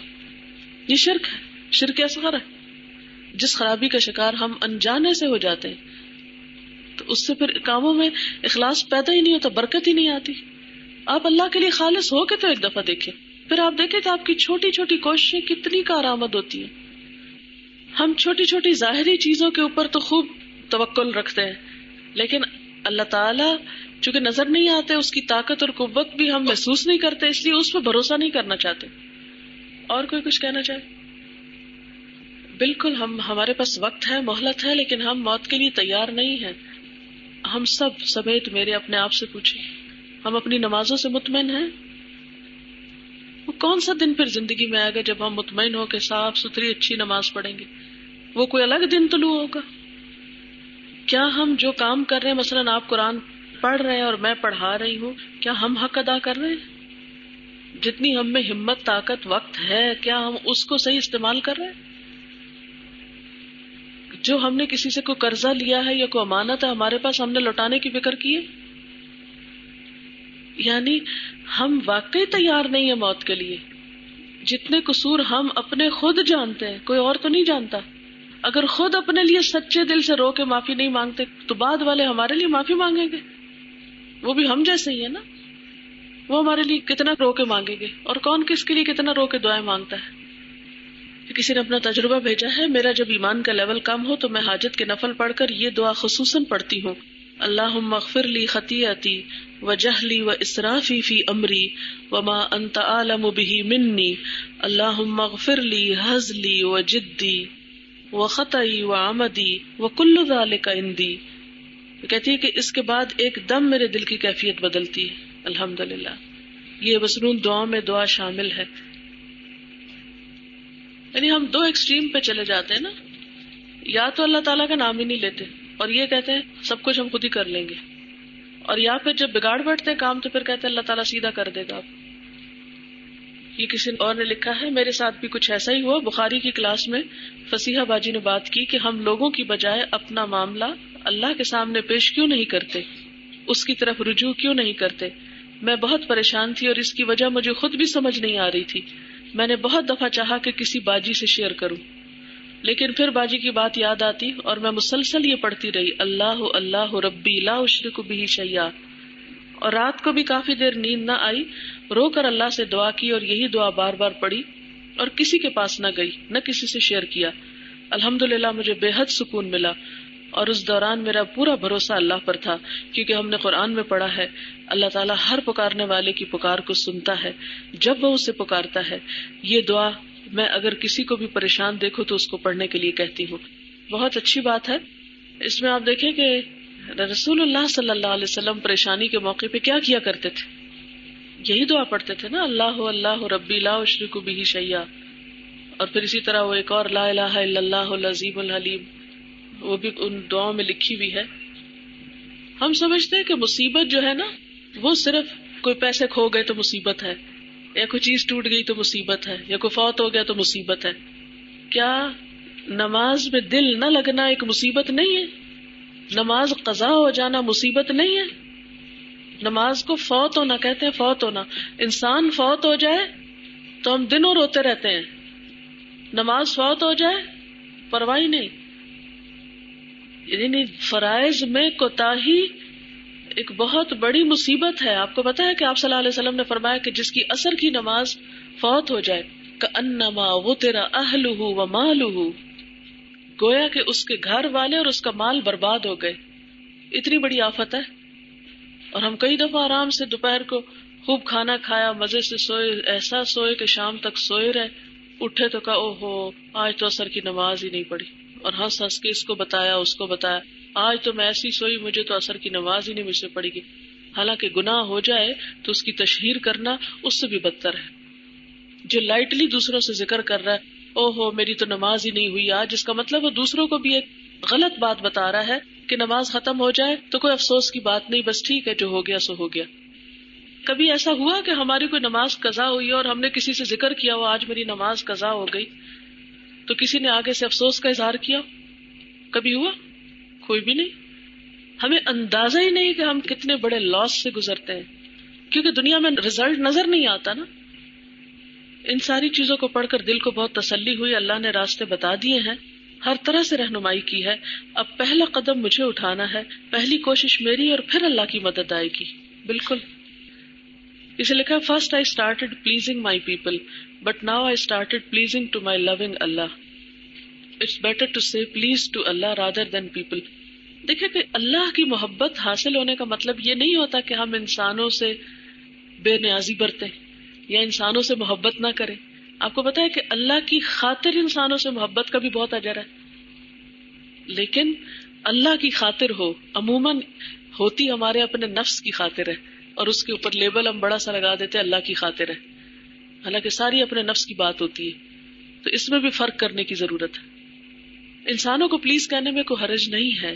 یہ شرک ہے، شرک اصغر ہے، جس خرابی کا شکار ہم انجانے سے ہو جاتے ہیں، تو اس سے پھر کاموں میں اخلاص پیدا ہی نہیں ہوتا، برکت ہی نہیں آتی۔ آپ اللہ کے لیے خالص ہو کے تو ایک دفعہ دیکھیں، پھر آپ دیکھیں کہ آپ کی چھوٹی چھوٹی کوششیں کتنی کارآمد ہوتی ہیں۔ ہم چھوٹی چھوٹی ظاہری چیزوں کے اوپر تو خوب توکل رکھتے ہیں، لیکن اللہ تعالیٰ چونکہ نظر نہیں آتے، اس کی طاقت اور قوت بھی ہم محسوس نہیں کرتے، اس لیے اس پہ بھروسہ نہیں کرنا چاہتے۔ اور کوئی کچھ کہنا چاہے؟ بالکل ہم ہمارے پاس وقت ہے، مہلت ہے، لیکن ہم موت کے لیے تیار نہیں ہیں۔ ہم سب سمیت میرے اپنے آپ سے پوچھیں، ہم اپنی نمازوں سے مطمئن ہیں؟ وہ کون سا دن پھر زندگی میں آئے گا جب ہم مطمئن ہو کے صاف ستھری اچھی نماز پڑھیں گے؟ وہ کوئی الگ دن طلوع ہوگا؟ کیا ہم جو کام کر رہے ہیں، مثلا آپ قرآن پڑھ رہے ہیں اور میں پڑھا رہی ہوں، کیا ہم حق ادا کر رہے ہیں؟ جتنی ہم میں ہمت، طاقت، وقت ہے، کیا ہم اس کو صحیح استعمال کر رہے ہیں؟ جو ہم نے کسی سے کوئی قرضہ لیا ہے یا کوئی امانت ہے ہمارے پاس، ہم نے لوٹانے کی فکر کی ہے؟ یعنی ہم واقعی تیار نہیں ہیں موت کے لیے. جتنے قصور ہم اپنے خود جانتے ہیں، کوئی اور تو نہیں جانتا. اگر خود اپنے لیے سچے دل سے رو کے معافی نہیں مانگتے تو بعد والے ہمارے لیے معافی مانگیں گے. وہ بھی ہم جیسے ہی ہیں نا، وہ ہمارے لیے کتنا رو کے مانگیں گے، اور کون کس کے لیے کتنا رو کے دعائیں مانگتا ہے. کسی نے اپنا تجربہ بھیجا ہے، میرا جب ایمان کا لیول کم ہو تو میں حاجت کے نفل پڑھ کر یہ دعا خصوصاً پڑھتی ہوں، اللہم اغفر لی خطیئتی وجہلی واسرافی فی امری وما انت اعلم بہ منی، اللہم اغفر لی ہزلی وجدی وخطئی وعمدی وکل ذالک عندی. کہتی ہے کہ اس کے بعد ایک دم میرے دل کی کیفیت بدلتی ہے. الحمدللہ یہ مسنون دعا میں دعا شامل ہے. یعنی ہم دو ایکسٹریم پہ چلے جاتے ہیں نا، یا تو اللہ تعالیٰ کا نام ہی نہیں لیتے اور یہ کہتے ہیں سب کچھ ہم خود ہی کر لیں گے، اور یا پھر جب بگاڑ بیٹھتے ہیں کام تو پھر کہتے ہیں اللہ تعالیٰ سیدھا کر دے گا. یہ کسی اور نے لکھا ہے، میرے ساتھ بھی کچھ ایسا ہی ہوا. بخاری کی کلاس میں فصیحہ باجی نے بات کی کہ ہم لوگوں کی بجائے اپنا معاملہ اللہ کے سامنے پیش کیوں نہیں کرتے، اس کی طرف رجوع کیوں نہیں کرتے. میں بہت پریشان تھی اور اس کی وجہ مجھے خود بھی سمجھ نہیں آ رہی تھی. میں نے بہت دفعہ چاہا کہ کسی باجی سے شیئر کروں، لیکن پھر باجی کی بات یاد آتی اور میں مسلسل یہ پڑھتی رہی، اللہ اللہ ربی لا اشرک بہ شیئا. اور رات کو بھی کافی دیر نیند نہ آئی، رو کر اللہ سے دعا کی اور یہی دعا بار بار پڑھی، اور کسی کے پاس نہ گئی، نہ کسی سے شیئر کیا. الحمدللہ مجھے بے حد سکون ملا، اور اس دوران میرا پورا بھروسہ اللہ پر تھا، کیونکہ ہم نے قرآن میں پڑھا ہے اللہ تعالیٰ ہر پکارنے والے کی پکار کو سنتا ہے جب وہ اسے پکارتا ہے. یہ دعا میں اگر کسی کو بھی پریشان دیکھو تو اس کو پڑھنے کے لیے کہتی ہوں. بہت اچھی بات ہے. اس میں آپ دیکھیں کہ رسول اللہ صلی اللہ علیہ وسلم پریشانی کے موقع پہ کیا کیا کرتے تھے؟ یہی دعا پڑھتے تھے نا، اللہ اللہ ربی لا اشرک بہ شیئا. اور پھر اسی طرح وہ ایک اور لا الہ الا اللہ العظیم الحلیم، وہ بھی ان دعاؤں میں لکھی ہوئی ہے. ہم سمجھتے ہیں کہ مصیبت جو ہے نا، وہ صرف کوئی پیسے کھو گئے تو مصیبت ہے، یا کوئی چیز ٹوٹ گئی تو مصیبت ہے، یا کوئی فوت ہو گیا تو مصیبت ہے. کیا نماز میں دل نہ لگنا ایک مصیبت نہیں ہے؟ نماز قضا ہو جانا مصیبت نہیں ہے؟ نماز کو فوت ہونا کہتے ہیں. فوت ہونا، انسان فوت ہو جائے تو ہم دنوں روتے رہتے ہیں، نماز فوت ہو جائے پرواہی نہیں. یعنی فرائض میں کوتاہی ایک بہت بڑی مصیبت ہے. آپ کو پتا ہے کہ آپ صلی اللہ علیہ وسلم نے فرمایا کہ جس کی عصر کی نماز فوت ہو جائے، کأنما غتر اہلہ ومالہ، گویا کہ اس کے گھر والے اور اس کا مال برباد ہو گئے. اتنی بڑی آفت ہے. اور ہم کئی دفعہ آرام سے دوپہر کو خوب کھانا کھایا، مزے سے سوئے، ایسا سوئے کہ شام تک سوئے رہے، اٹھے تو کہا او ہو آج تو عصر کی نماز ہی نہیں پڑھی، اور ہنس ہنس کے اس کو بتایا اس کو بتایا، آج تو میں ایسی سوئی مجھے تو عصر کی نماز ہی نہیں مجھ سے پڑی گی. حالانکہ گناہ ہو جائے تو اس کی تشہیر کرنا اس سے بھی بدتر ہے. جو لائٹلی دوسروں سے ذکر کر رہا ہے، او ہو میری تو نماز ہی نہیں ہوئی آج، اس کا مطلب وہ دوسروں کو بھی ایک غلط بات بتا رہا ہے کہ نماز ختم ہو جائے تو کوئی افسوس کی بات نہیں، بس ٹھیک ہے جو ہو گیا سو ہو گیا. کبھی ایسا ہوا کہ ہماری کوئی نماز قضا ہوئی اور ہم نے کسی سے ذکر کیا ہو آج میری نماز قضا ہو گئی، تو کسی نے آگے سے افسوس کا اظہار کیا؟ کبھی ہوا؟ کوئی بھی نہیں. ہمیں اندازہ ہی نہیں کہ ہم کتنے بڑے لاس سے گزرتے ہیں، کیونکہ دنیا میں رزلٹ نظر نہیں آتا نا. ان ساری چیزوں کو پڑھ کر دل کو بہت تسلی ہوئی. اللہ نے راستے بتا دیے ہیں، ہر طرح سے رہنمائی کی ہے. اب پہلا قدم مجھے اٹھانا ہے، پہلی کوشش میری، اور پھر اللہ کی مدد آئے گی. بالکل. اسے لکھا، first I started pleasing my people but now I started pleasing to my loving Allah. It's better to say please to Allah rather than people. دیکھیں کہ اللہ کی محبت حاصل ہونے کا مطلب یہ نہیں ہوتا کہ ہم انسانوں سے بے نیازی برتیں یا انسانوں سے محبت نہ کریں. آپ کو پتا ہے کہ اللہ کی خاطر انسانوں سے محبت کا بھی بہت اجر ہے، لیکن اللہ کی خاطر ہو عموماً ہوتی ہمارے اپنے نفس کی خاطر ہے، اور اس کے اوپر لیبل ہم بڑا سا لگا دیتے اللہ کی خاطر ہے، حالانکہ ساری اپنے نفس کی بات ہوتی ہے. تو اس میں بھی فرق کرنے کی ضرورت ہے. انسانوں کو پلیز کہنے میں کوئی حرج نہیں ہے.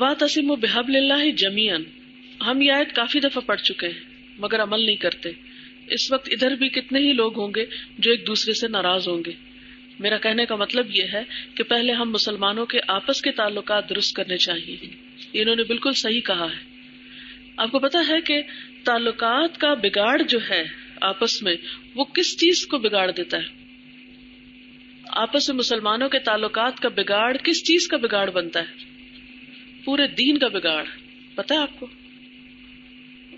وَاعْتَصِمُوا بِحَبْلِ اللَّهِ جَمِيعًا. ہم یہ آیت کافی دفعہ پڑھ چکے ہیں مگر عمل نہیں کرتے. اس وقت ادھر بھی کتنے ہی لوگ ہوں گے جو ایک دوسرے سے ناراض ہوں گے. میرا کہنے کا مطلب یہ ہے کہ پہلے ہم مسلمانوں کے آپس کے تعلقات درست کرنے چاہیے. انہوں نے بالکل صحیح کہا ہے. آپ کو پتا ہے کہ تعلقات کا بگاڑ جو ہے آپس میں وہ کس چیز کو بگاڑ دیتا ہے؟ آپس میں مسلمانوں کے تعلقات کا بگاڑ کس چیز کا بگاڑ بنتا ہے؟ پورے دین کا بگاڑ. پتا ہے آپ کو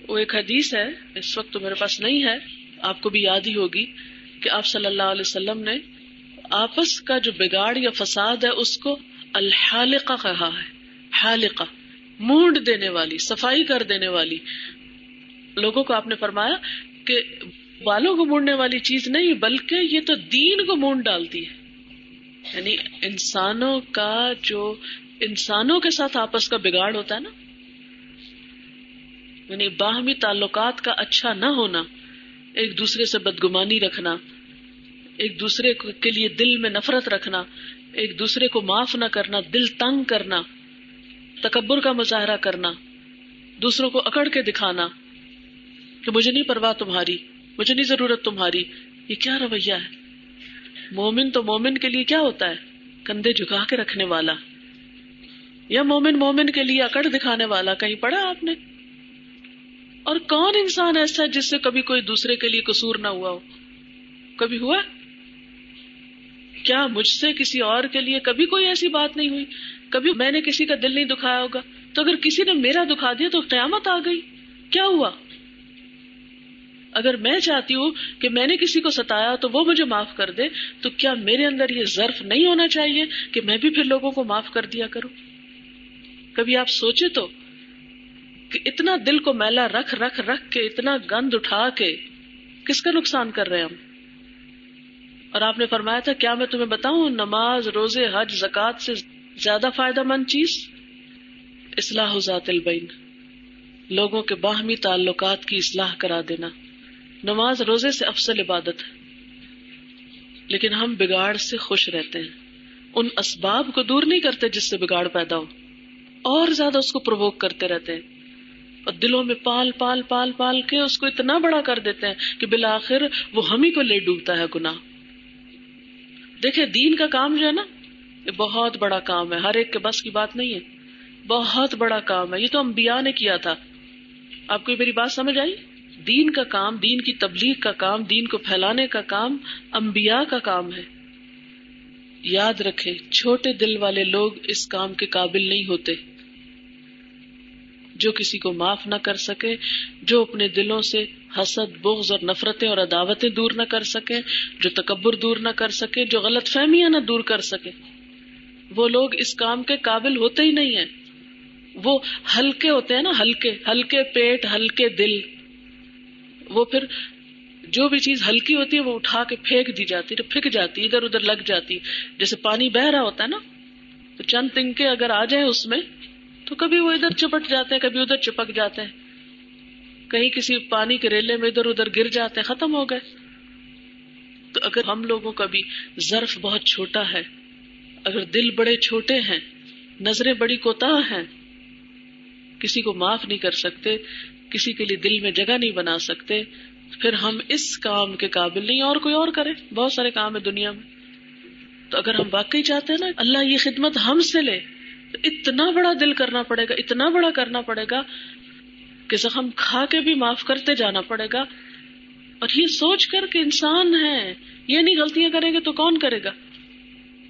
وہ ایک حدیث ہے, اس وقت تو میرے پاس نہیں ہے, آپ کو بھی یاد ہی ہوگی کہ آپ صلی اللہ علیہ وسلم نے آپس کا جو بگاڑ یا فساد ہے اس کو الحالقہ کہا ہے. حالقہ مونڈ دینے والی, صفائی کر دینے والی. لوگوں کو آپ نے فرمایا کہ بالوں کو مونڈنے والی چیز نہیں بلکہ یہ تو دین کو مونڈ ڈالتی ہے. یعنی انسانوں کا جو انسانوں کے ساتھ آپس کا بگاڑ ہوتا ہے نا, یعنی باہمی تعلقات کا اچھا نہ ہونا, ایک دوسرے سے بدگمانی رکھنا, ایک دوسرے کے لیے دل میں نفرت رکھنا, ایک دوسرے کو معاف نہ کرنا, دل تنگ کرنا, تکبر کا مظاہرہ کرنا, دوسروں کو اکڑ کے دکھانا کہ مجھے نہیں پرواہ تمہاری, مجھے نہیں ضرورت تمہاری. یہ کیا رویہ ہے؟ مومن تو مومن کے لیے کیا ہوتا ہے؟ کندھے جھکا کے رکھنے والا, یا مومن مومن کے لیے اکڑ دکھانے والا. کہیں پڑھا آپ نے؟ اور کون انسان ایسا ہے جس سے کبھی کوئی دوسرے کے لیے قصور نہ ہوا ہو؟ کبھی ہوا؟ کیا مجھ سے کسی اور کے لیے کبھی کوئی ایسی بات نہیں ہوئی؟ کبھی میں نے کسی کا دل نہیں دکھایا ہوگا. تو اگر کسی نے میرا دکھا دیا تو قیامت آ گئی. کیا ہوا؟ اگر میں چاہتی ہوں کہ میں نے کسی کو ستایا تو وہ مجھے معاف کر دے, تو کیا میرے اندر یہ ظرف نہیں ہونا چاہیے کہ میں بھی پھر لوگوں کو معاف کر دیا کروں؟ کبھی آپ سوچے تو کہ اتنا دل کو میلا رکھ رکھ رکھ کے, اتنا گند اٹھا کے کس کا نقصان کر رہے ہیں ہم؟ اور آپ نے فرمایا تھا, کیا میں تمہیں بتاؤں نماز, روزے, حج, زکات سے زیادہ فائدہ مند چیز اصلاح ذات البین, لوگوں کے باہمی تعلقات کی اصلاح کرا دینا. نماز روزے سے افضل عبادت ہے, لیکن ہم بگاڑ سے خوش رہتے ہیں. ان اسباب کو دور نہیں کرتے جس سے بگاڑ پیدا ہو, اور زیادہ اس کو پرووک کرتے رہتے ہیں, اور دلوں میں پال پال پال پال کے اس کو اتنا بڑا کر دیتے ہیں کہ بالآخر وہ ہم ہی کو لے ڈوبتا ہے گناہ. دیکھیں, دین کا کام جو ہے نا, یہ بہت بڑا کام ہے, ہر ایک کے بس کی بات نہیں ہے, بہت بڑا کام ہے. یہ تو انبیاء نے کیا تھا. آپ کو میری بات سمجھ آئی؟ دین کا کام, دین کی تبلیغ کا کام, دین کو پھیلانے کا کام انبیاء کا کام ہے. یاد رکھیں, چھوٹے دل والے لوگ اس کام کے قابل نہیں ہوتے. جو کسی کو معاف نہ کر سکے, جو اپنے دلوں سے حسد, بغض اور نفرتیں اور عداوتیں دور نہ کر سکے, جو تکبر دور نہ کر سکے, جو غلط فہمیاں نہ دور کر سکے, وہ لوگ اس کام کے قابل ہوتے ہی نہیں ہیں. وہ ہلکے ہوتے ہیں نا, ہلکے, ہلکے پیٹ, ہلکے دل. وہ پھر جو بھی چیز ہلکی ہوتی ہے وہ اٹھا کے پھینک دی جاتی ہے, پھینک جاتی, ادھر ادھر لگ جاتی. جیسے پانی بہ رہا ہوتا ہے نا, تو چند تنکے اگر آ جائیں اس میں تو کبھی وہ ادھر چپٹ جاتے ہیں, کبھی ادھر چپک جاتے ہیں, کہیں کسی پانی کے ریلے میں ادھر ادھر گر جاتے ہیں, ختم ہو گئے. تو اگر ہم لوگوں کا بھی ظرف بہت چھوٹا ہے, اگر دل بڑے چھوٹے ہیں, نظریں بڑی کوتاہ ہیں, کسی کو معاف نہیں کر سکتے, کسی کے لیے دل میں جگہ نہیں بنا سکتے, پھر ہم اس کام کے قابل نہیں. اور کوئی اور کرے, بہت سارے کام ہیں دنیا میں. تو اگر ہم واقعی چاہتے ہیں نا اللہ یہ خدمت ہم سے لے, تو اتنا بڑا دل کرنا پڑے گا, اتنا بڑا کرنا پڑے گا کہ زخم کھا کے بھی معاف کرتے جانا پڑے گا. اور یہ سوچ کر کہ انسان ہیں, یہ نہیں غلطیاں کریں گے تو کون کرے گا.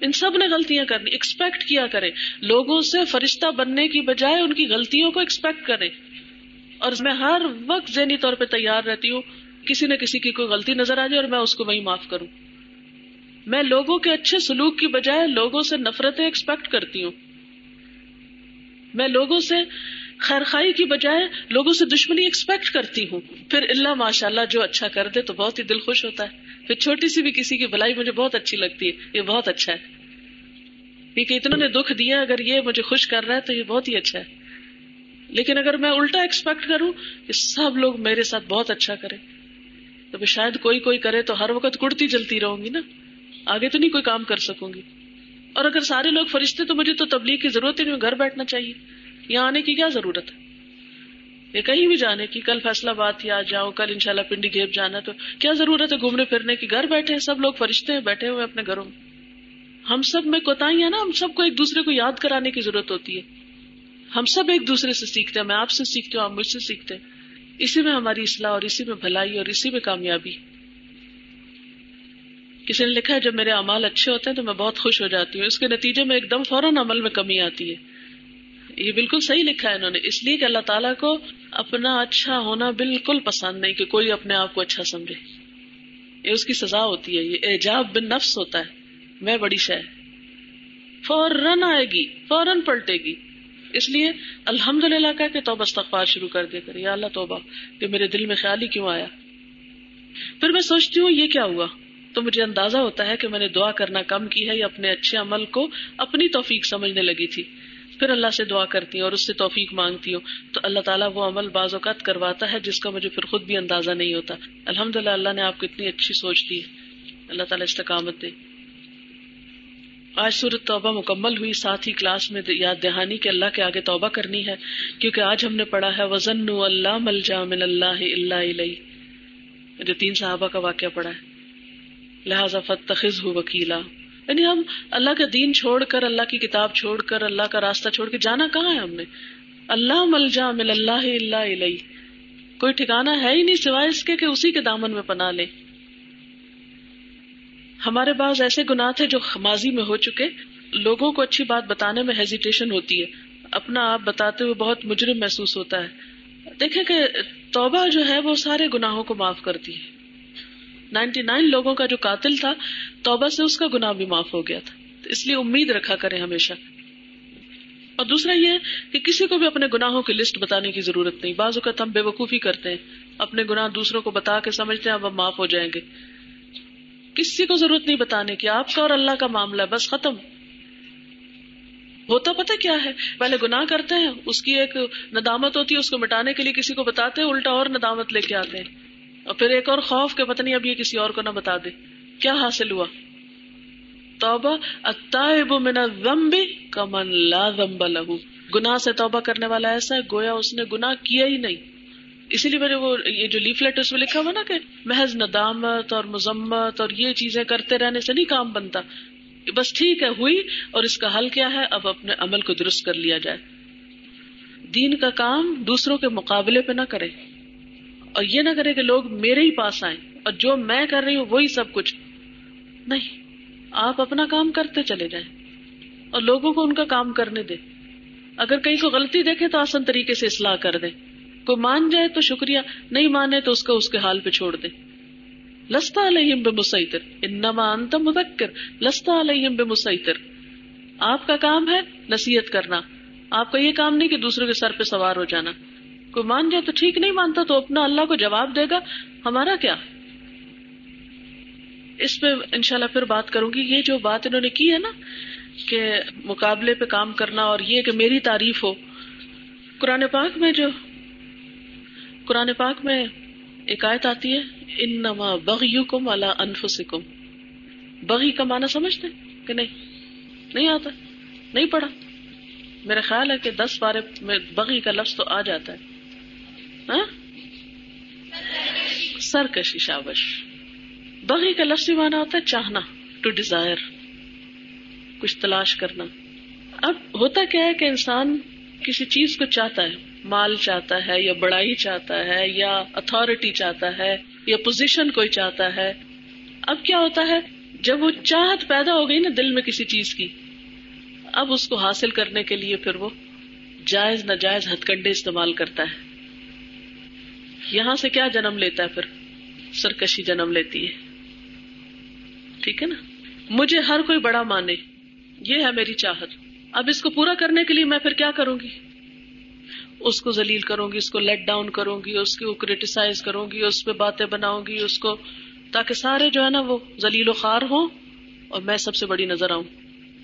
ان سب نے غلطیاں کرنی. ایکسپیکٹ کیا کریں لوگوں سے, فرشتہ بننے کی بجائے ان کی غلطیوں کو ایکسپیکٹ کریں. اور میں ہر وقت ذہنی طور پہ تیار رہتی ہوں, کسی نہ کسی کی کوئی غلطی نظر آ جائے اور میں اس کو وہی معاف کروں. میں لوگوں کے اچھے سلوک کی بجائے لوگوں سے نفرتیں ایکسپیکٹ کرتی ہوں. میں لوگوں سے خیرخائی کی بجائے لوگوں سے دشمنی ایکسپیکٹ کرتی ہوں. پھر اللہ ماشاء اللہ جو اچھا کر دے تو بہت ہی دل خوش ہوتا ہے. پھر چھوٹی سی بھی کسی کی بھلائی مجھے بہت اچھی لگتی ہے, یہ بہت اچھا ہے, کہ اتنوں نے دکھ دیا, اگر یہ مجھے خوش کر رہا ہے تو یہ بہت ہی اچھا ہے. لیکن اگر میں الٹا ایکسپیکٹ کروں کہ سب لوگ میرے ساتھ بہت اچھا کریں, تو پھر شاید کوئی کوئی کرے تو ہر وقت کڑتی جلتی رہوں گی نا, آگے تو نہیں کوئی کام کر سکوں گی. اور اگر سارے لوگ فرشتے تو مجھے تو تبلیغ کی ضرورت ہی نہیں, گھر بیٹھنا چاہیے. یہاں آنے کی کیا ضرورت ہے یا کہیں بھی جانے کی؟ کل فیصلہ باد تھی آج جاؤ، کل انشاءاللہ پنڈی گھیپ جانا، تو کیا ضرورت ہے گھومنے پھرنے کی؟ گھر بیٹھے ہیں، سب لوگ فرشتے ہیں بیٹھے ہوئے اپنے گھروں میں. ہم سب میں کوتاہیاں نا، ہم سب کو ایک دوسرے کو یاد کرانے کی ضرورت ہوتی ہے. ہم سب ایک دوسرے سے سیکھتے ہیں، میں آپ سے سیکھتی ہوں، آپ مجھ سے سیکھتے ہیں. اسی میں ہماری اصلاح اور اسی میں بھلائی اور اسی میں کامیابی. کسی نے لکھا ہے جب میرے اعمال اچھے ہوتے ہیں تو میں بہت خوش ہو جاتی ہوں، اس کے نتیجے میں ایک دم فوراً عمل میں کمی آتی ہے. یہ بالکل صحیح لکھا ہے انہوں نے، اس لیے کہ اللہ تعالیٰ کو اپنا اچھا ہونا بالکل پسند نہیں کہ کوئی اپنے آپ کو اچھا سمجھے. یہ اس کی سزا ہوتی ہے، یہ اعجاب بن نفس ہوتا ہے، میں بڑی شے فوراً آئے گی، فوراً پلٹے گی. اس لیے الحمدللہ کہہ کے توبہ استغفار شروع کر دے کر، یا اللہ توبہ کہ میرے دل میں خیال ہی کیوں آیا. پھر میں سوچتی ہوں یہ کیا ہوا، تو مجھے اندازہ ہوتا ہے کہ میں نے دعا کرنا کم کی ہے یا اپنے اچھے عمل کو اپنی توفیق سمجھنے لگی تھی. پھر اللہ سے دعا کرتی ہوں اور اس سے توفیق مانگتی ہوں تو اللہ تعالیٰ وہ عمل بعض اوقات کرواتا ہے جس کا مجھے پھر خود بھی اندازہ نہیں ہوتا. الحمدللہ اللہ نے آپ کو اتنی اچھی سوچ دی ہے، اللہ تعالیٰ استقامت دے. آج سورۃ توبہ مکمل ہوئی، ساتھ ہی کلاس میں یاد دہانی کہ اللہ کے آگے توبہ کرنی ہے، کیونکہ آج ہم نے پڑھا ہے وَظَنُّوا أَلَّا مَلْجَأَ مِنَ اللَّهِ إِلَّا إِلَيْهِ، جو تین صحابہ کا واقعہ پڑھا ہے، لہٰذا فَاتَّخِذْهُ وَكِيلًا. یعنی ہم اللہ کا دین چھوڑ کر، اللہ کی کتاب چھوڑ کر، اللہ کا راستہ چھوڑ کے جانا کہاں ہے ہم نے؟ اللہ ملجا مِنَ اللَّهِ إِلَّا إِلَيْهِ، کوئی ٹھکانا ہے ہی نہیں سوائے اس کے کہ اسی کے دامن میں پناہ لیں. ہمارے بعض ایسے گناہ تھے جو ماضی میں ہو چکے، لوگوں کو اچھی بات بتانے میں ہیزیٹیشن ہوتی ہے، اپنا آپ بتاتے ہوئے بہت مجرم محسوس ہوتا ہے. دیکھیں کہ توبہ جو ہے وہ سارے گناہوں کو معاف کرتی ہے. نائنٹی نائن لوگوں کا جو قاتل تھا، توبہ سے اس کا گناہ بھی معاف ہو گیا تھا. اس لیے امید رکھا کریں ہمیشہ. اور دوسرا یہ کہ کسی کو بھی اپنے گناہوں کی لسٹ بتانے کی ضرورت نہیں. بعض اوقات ہم بے وقوفی کرتے ہیں، اپنے گناہ دوسروں کو بتا کے سمجھتے ہیں اب ہم معاف ہو جائیں گے. کسی کو ضرورت نہیں بتانے کی، آپ کا اور اللہ کا معاملہ ہے، بس ختم. ہوتا پتہ کیا ہے، پہلے گناہ کرتے ہیں، اس کی ایک ندامت ہوتی ہے، اس کو مٹانے کے لیے کسی کو بتاتے ہیں، الٹا اور ندامت لے کے آتے ہیں، اور پھر ایک اور خوف کہ پتہ نہیں اب یہ کسی اور کو نہ بتا دے. کیا حاصل ہوا؟ توبہ التائب من الذنب کمن لا ذنب لہ، گناہ سے توبہ کرنے والا ایسا ہے گویا اس نے گناہ کیا ہی نہیں. اسی لیے میں نے وہ یہ جو لیفلیٹ اس میں لکھا ہوا نا کہ محض ندامت اور مذمت اور یہ چیزیں کرتے رہنے سے نہیں کام بنتا. بس ٹھیک ہے، ہوئی، اور اس کا حل کیا ہے؟ اب اپنے عمل کو درست کر لیا جائے. دین کا کام دوسروں کے مقابلے پہ نہ کرے، اور یہ نہ کرے کہ لوگ میرے ہی پاس آئیں اور جو میں کر رہی ہوں وہی سب کچھ. نہیں، آپ اپنا کام کرتے چلے جائیں اور لوگوں کو ان کا کام کرنے دیں. اگر کہیں کو غلطی دیکھے تو آسان طریقے سے اصلاح کر دیں. کو مان جائے تو شکریہ، نہیں مانے تو اس کا اس کے حال پہ چھوڑ دے. لست علیہم بمسیطر انما انت مذکر لست علیہم بمسیطر. آپ کا کام ہے نصیحت کرنا، آپ کا یہ کام نہیں کہ دوسروں کے سر پہ سوار ہو جانا. کوئی مان جائے تو ٹھیک، نہیں مانتا تو اپنا اللہ کو جواب دے گا، ہمارا کیا. اس پہ انشاءاللہ پھر بات کروں گی. یہ جو بات انہوں نے کی ہے نا کہ مقابلے پہ کام کرنا اور یہ کہ میری تعریف ہو، قرآن پاک میں جو قرآن پاک میں ایک آیت آتی ہے انما بغیکم علی انفسکم. بغی کا معنی سمجھتے کہ نہیں؟ نہیں آتا، نہیں پڑھا. میرا خیال ہے کہ دس پارے میں بغی کا لفظ تو آ جاتا ہے. ہاں، سرکشی، شابش. بغی کا لفظ ہی معنی ہوتا ہے چاہنا، ٹو ڈیزائر، کچھ تلاش کرنا. اب ہوتا کیا ہے کہ انسان کسی چیز کو چاہتا ہے، مال چاہتا ہے یا بڑائی چاہتا ہے یا اتھارٹی چاہتا ہے یا پوزیشن کوئی چاہتا ہے. اب کیا ہوتا ہے جب وہ چاہت پیدا ہو گئی نا دل میں کسی چیز کی، اب اس کو حاصل کرنے کے لیے پھر وہ جائز ناجائز ہتھ کنڈے استعمال کرتا ہے. یہاں سے کیا جنم لیتا ہے؟ پھر سرکشی جنم لیتی ہے. ٹھیک ہے نا، مجھے ہر کوئی بڑا مانے، یہ ہے میری چاہت. اب اس کو پورا کرنے کے لیے میں پھر کیا کروں گی؟ اس کو ذلیل کروں گی، اس کو لیٹ ڈاؤن کروں گی، اس کو کریٹیسائز کروں گی، اس پہ باتیں بناؤں گی، اس کو، تاکہ سارے جو ہے نا وہ ذلیل و خوار ہوں اور میں سب سے بڑی نظر آؤں.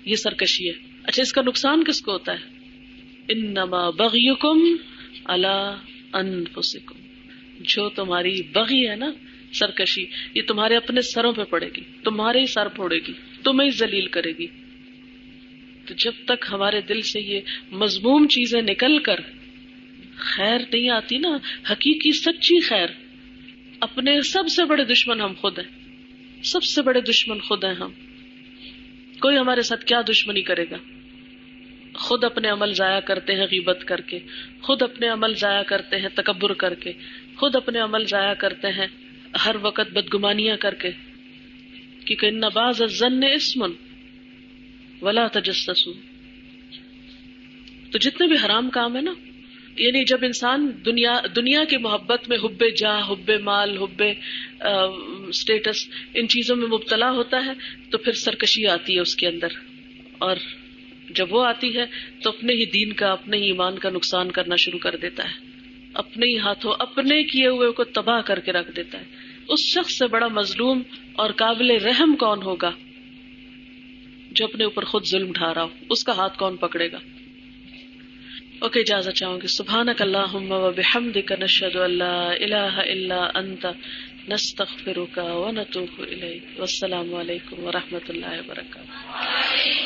یہ سرکشی ہے. اچھا، اس کا نقصان کس کو ہوتا ہے؟ انما بغیکم علی انفسکم. جو تمہاری بغی ہے نا، سرکشی، یہ تمہارے اپنے سروں پہ پڑے گی، تمہارے ہی سر پھوڑے گی، تمہیں ذلیل کرے گی. تو جب تک ہمارے دل سے یہ مذموم چیزیں نکل کر خیر نہیں آتی نا، حقیقی سچی خیر، اپنے سب سے بڑے دشمن ہم خود ہیں، سب سے بڑے دشمن خود ہیں ہم، کوئی ہمارے ساتھ کیا دشمنی کرے گا؟ خود اپنے عمل ضائع کرتے ہیں غیبت کر کے، خود اپنے عمل ضائع کرتے ہیں تکبر کر کے، خود اپنے عمل ضائع کرتے ہیں ہر وقت بدگمانیاں کر کے، کیونکہ ان بعض الظن اسم ولا تجسسوا۔ تو جتنے بھی حرام کام ہے نا، یعنی جب انسان دنیا دنیا کی محبت میں حب جا، حب مال، حب اسٹیٹس، ان چیزوں میں مبتلا ہوتا ہے تو پھر سرکشی آتی ہے اس کے اندر، اور جب وہ آتی ہے تو اپنے ہی دین کا، اپنے ہی ایمان کا نقصان کرنا شروع کر دیتا ہے، اپنے ہی ہاتھوں اپنے کیے ہوئے کو تباہ کر کے رکھ دیتا ہے۔ اس شخص سے بڑا مظلوم اور قابل رحم کون ہوگا جو اپنے اوپر خود ظلم ڈھا رہا ہو، اس کا ہاتھ کون پکڑے گا؟ اوکے، اجازت چاہوں گی۔ سبحانک اللہم و بحمدک، نشہد ان لا الہ الا انت، نستغفرک و نتوب الیک۔ والسلام علیکم و رحمۃ اللہ وبرکاتہ۔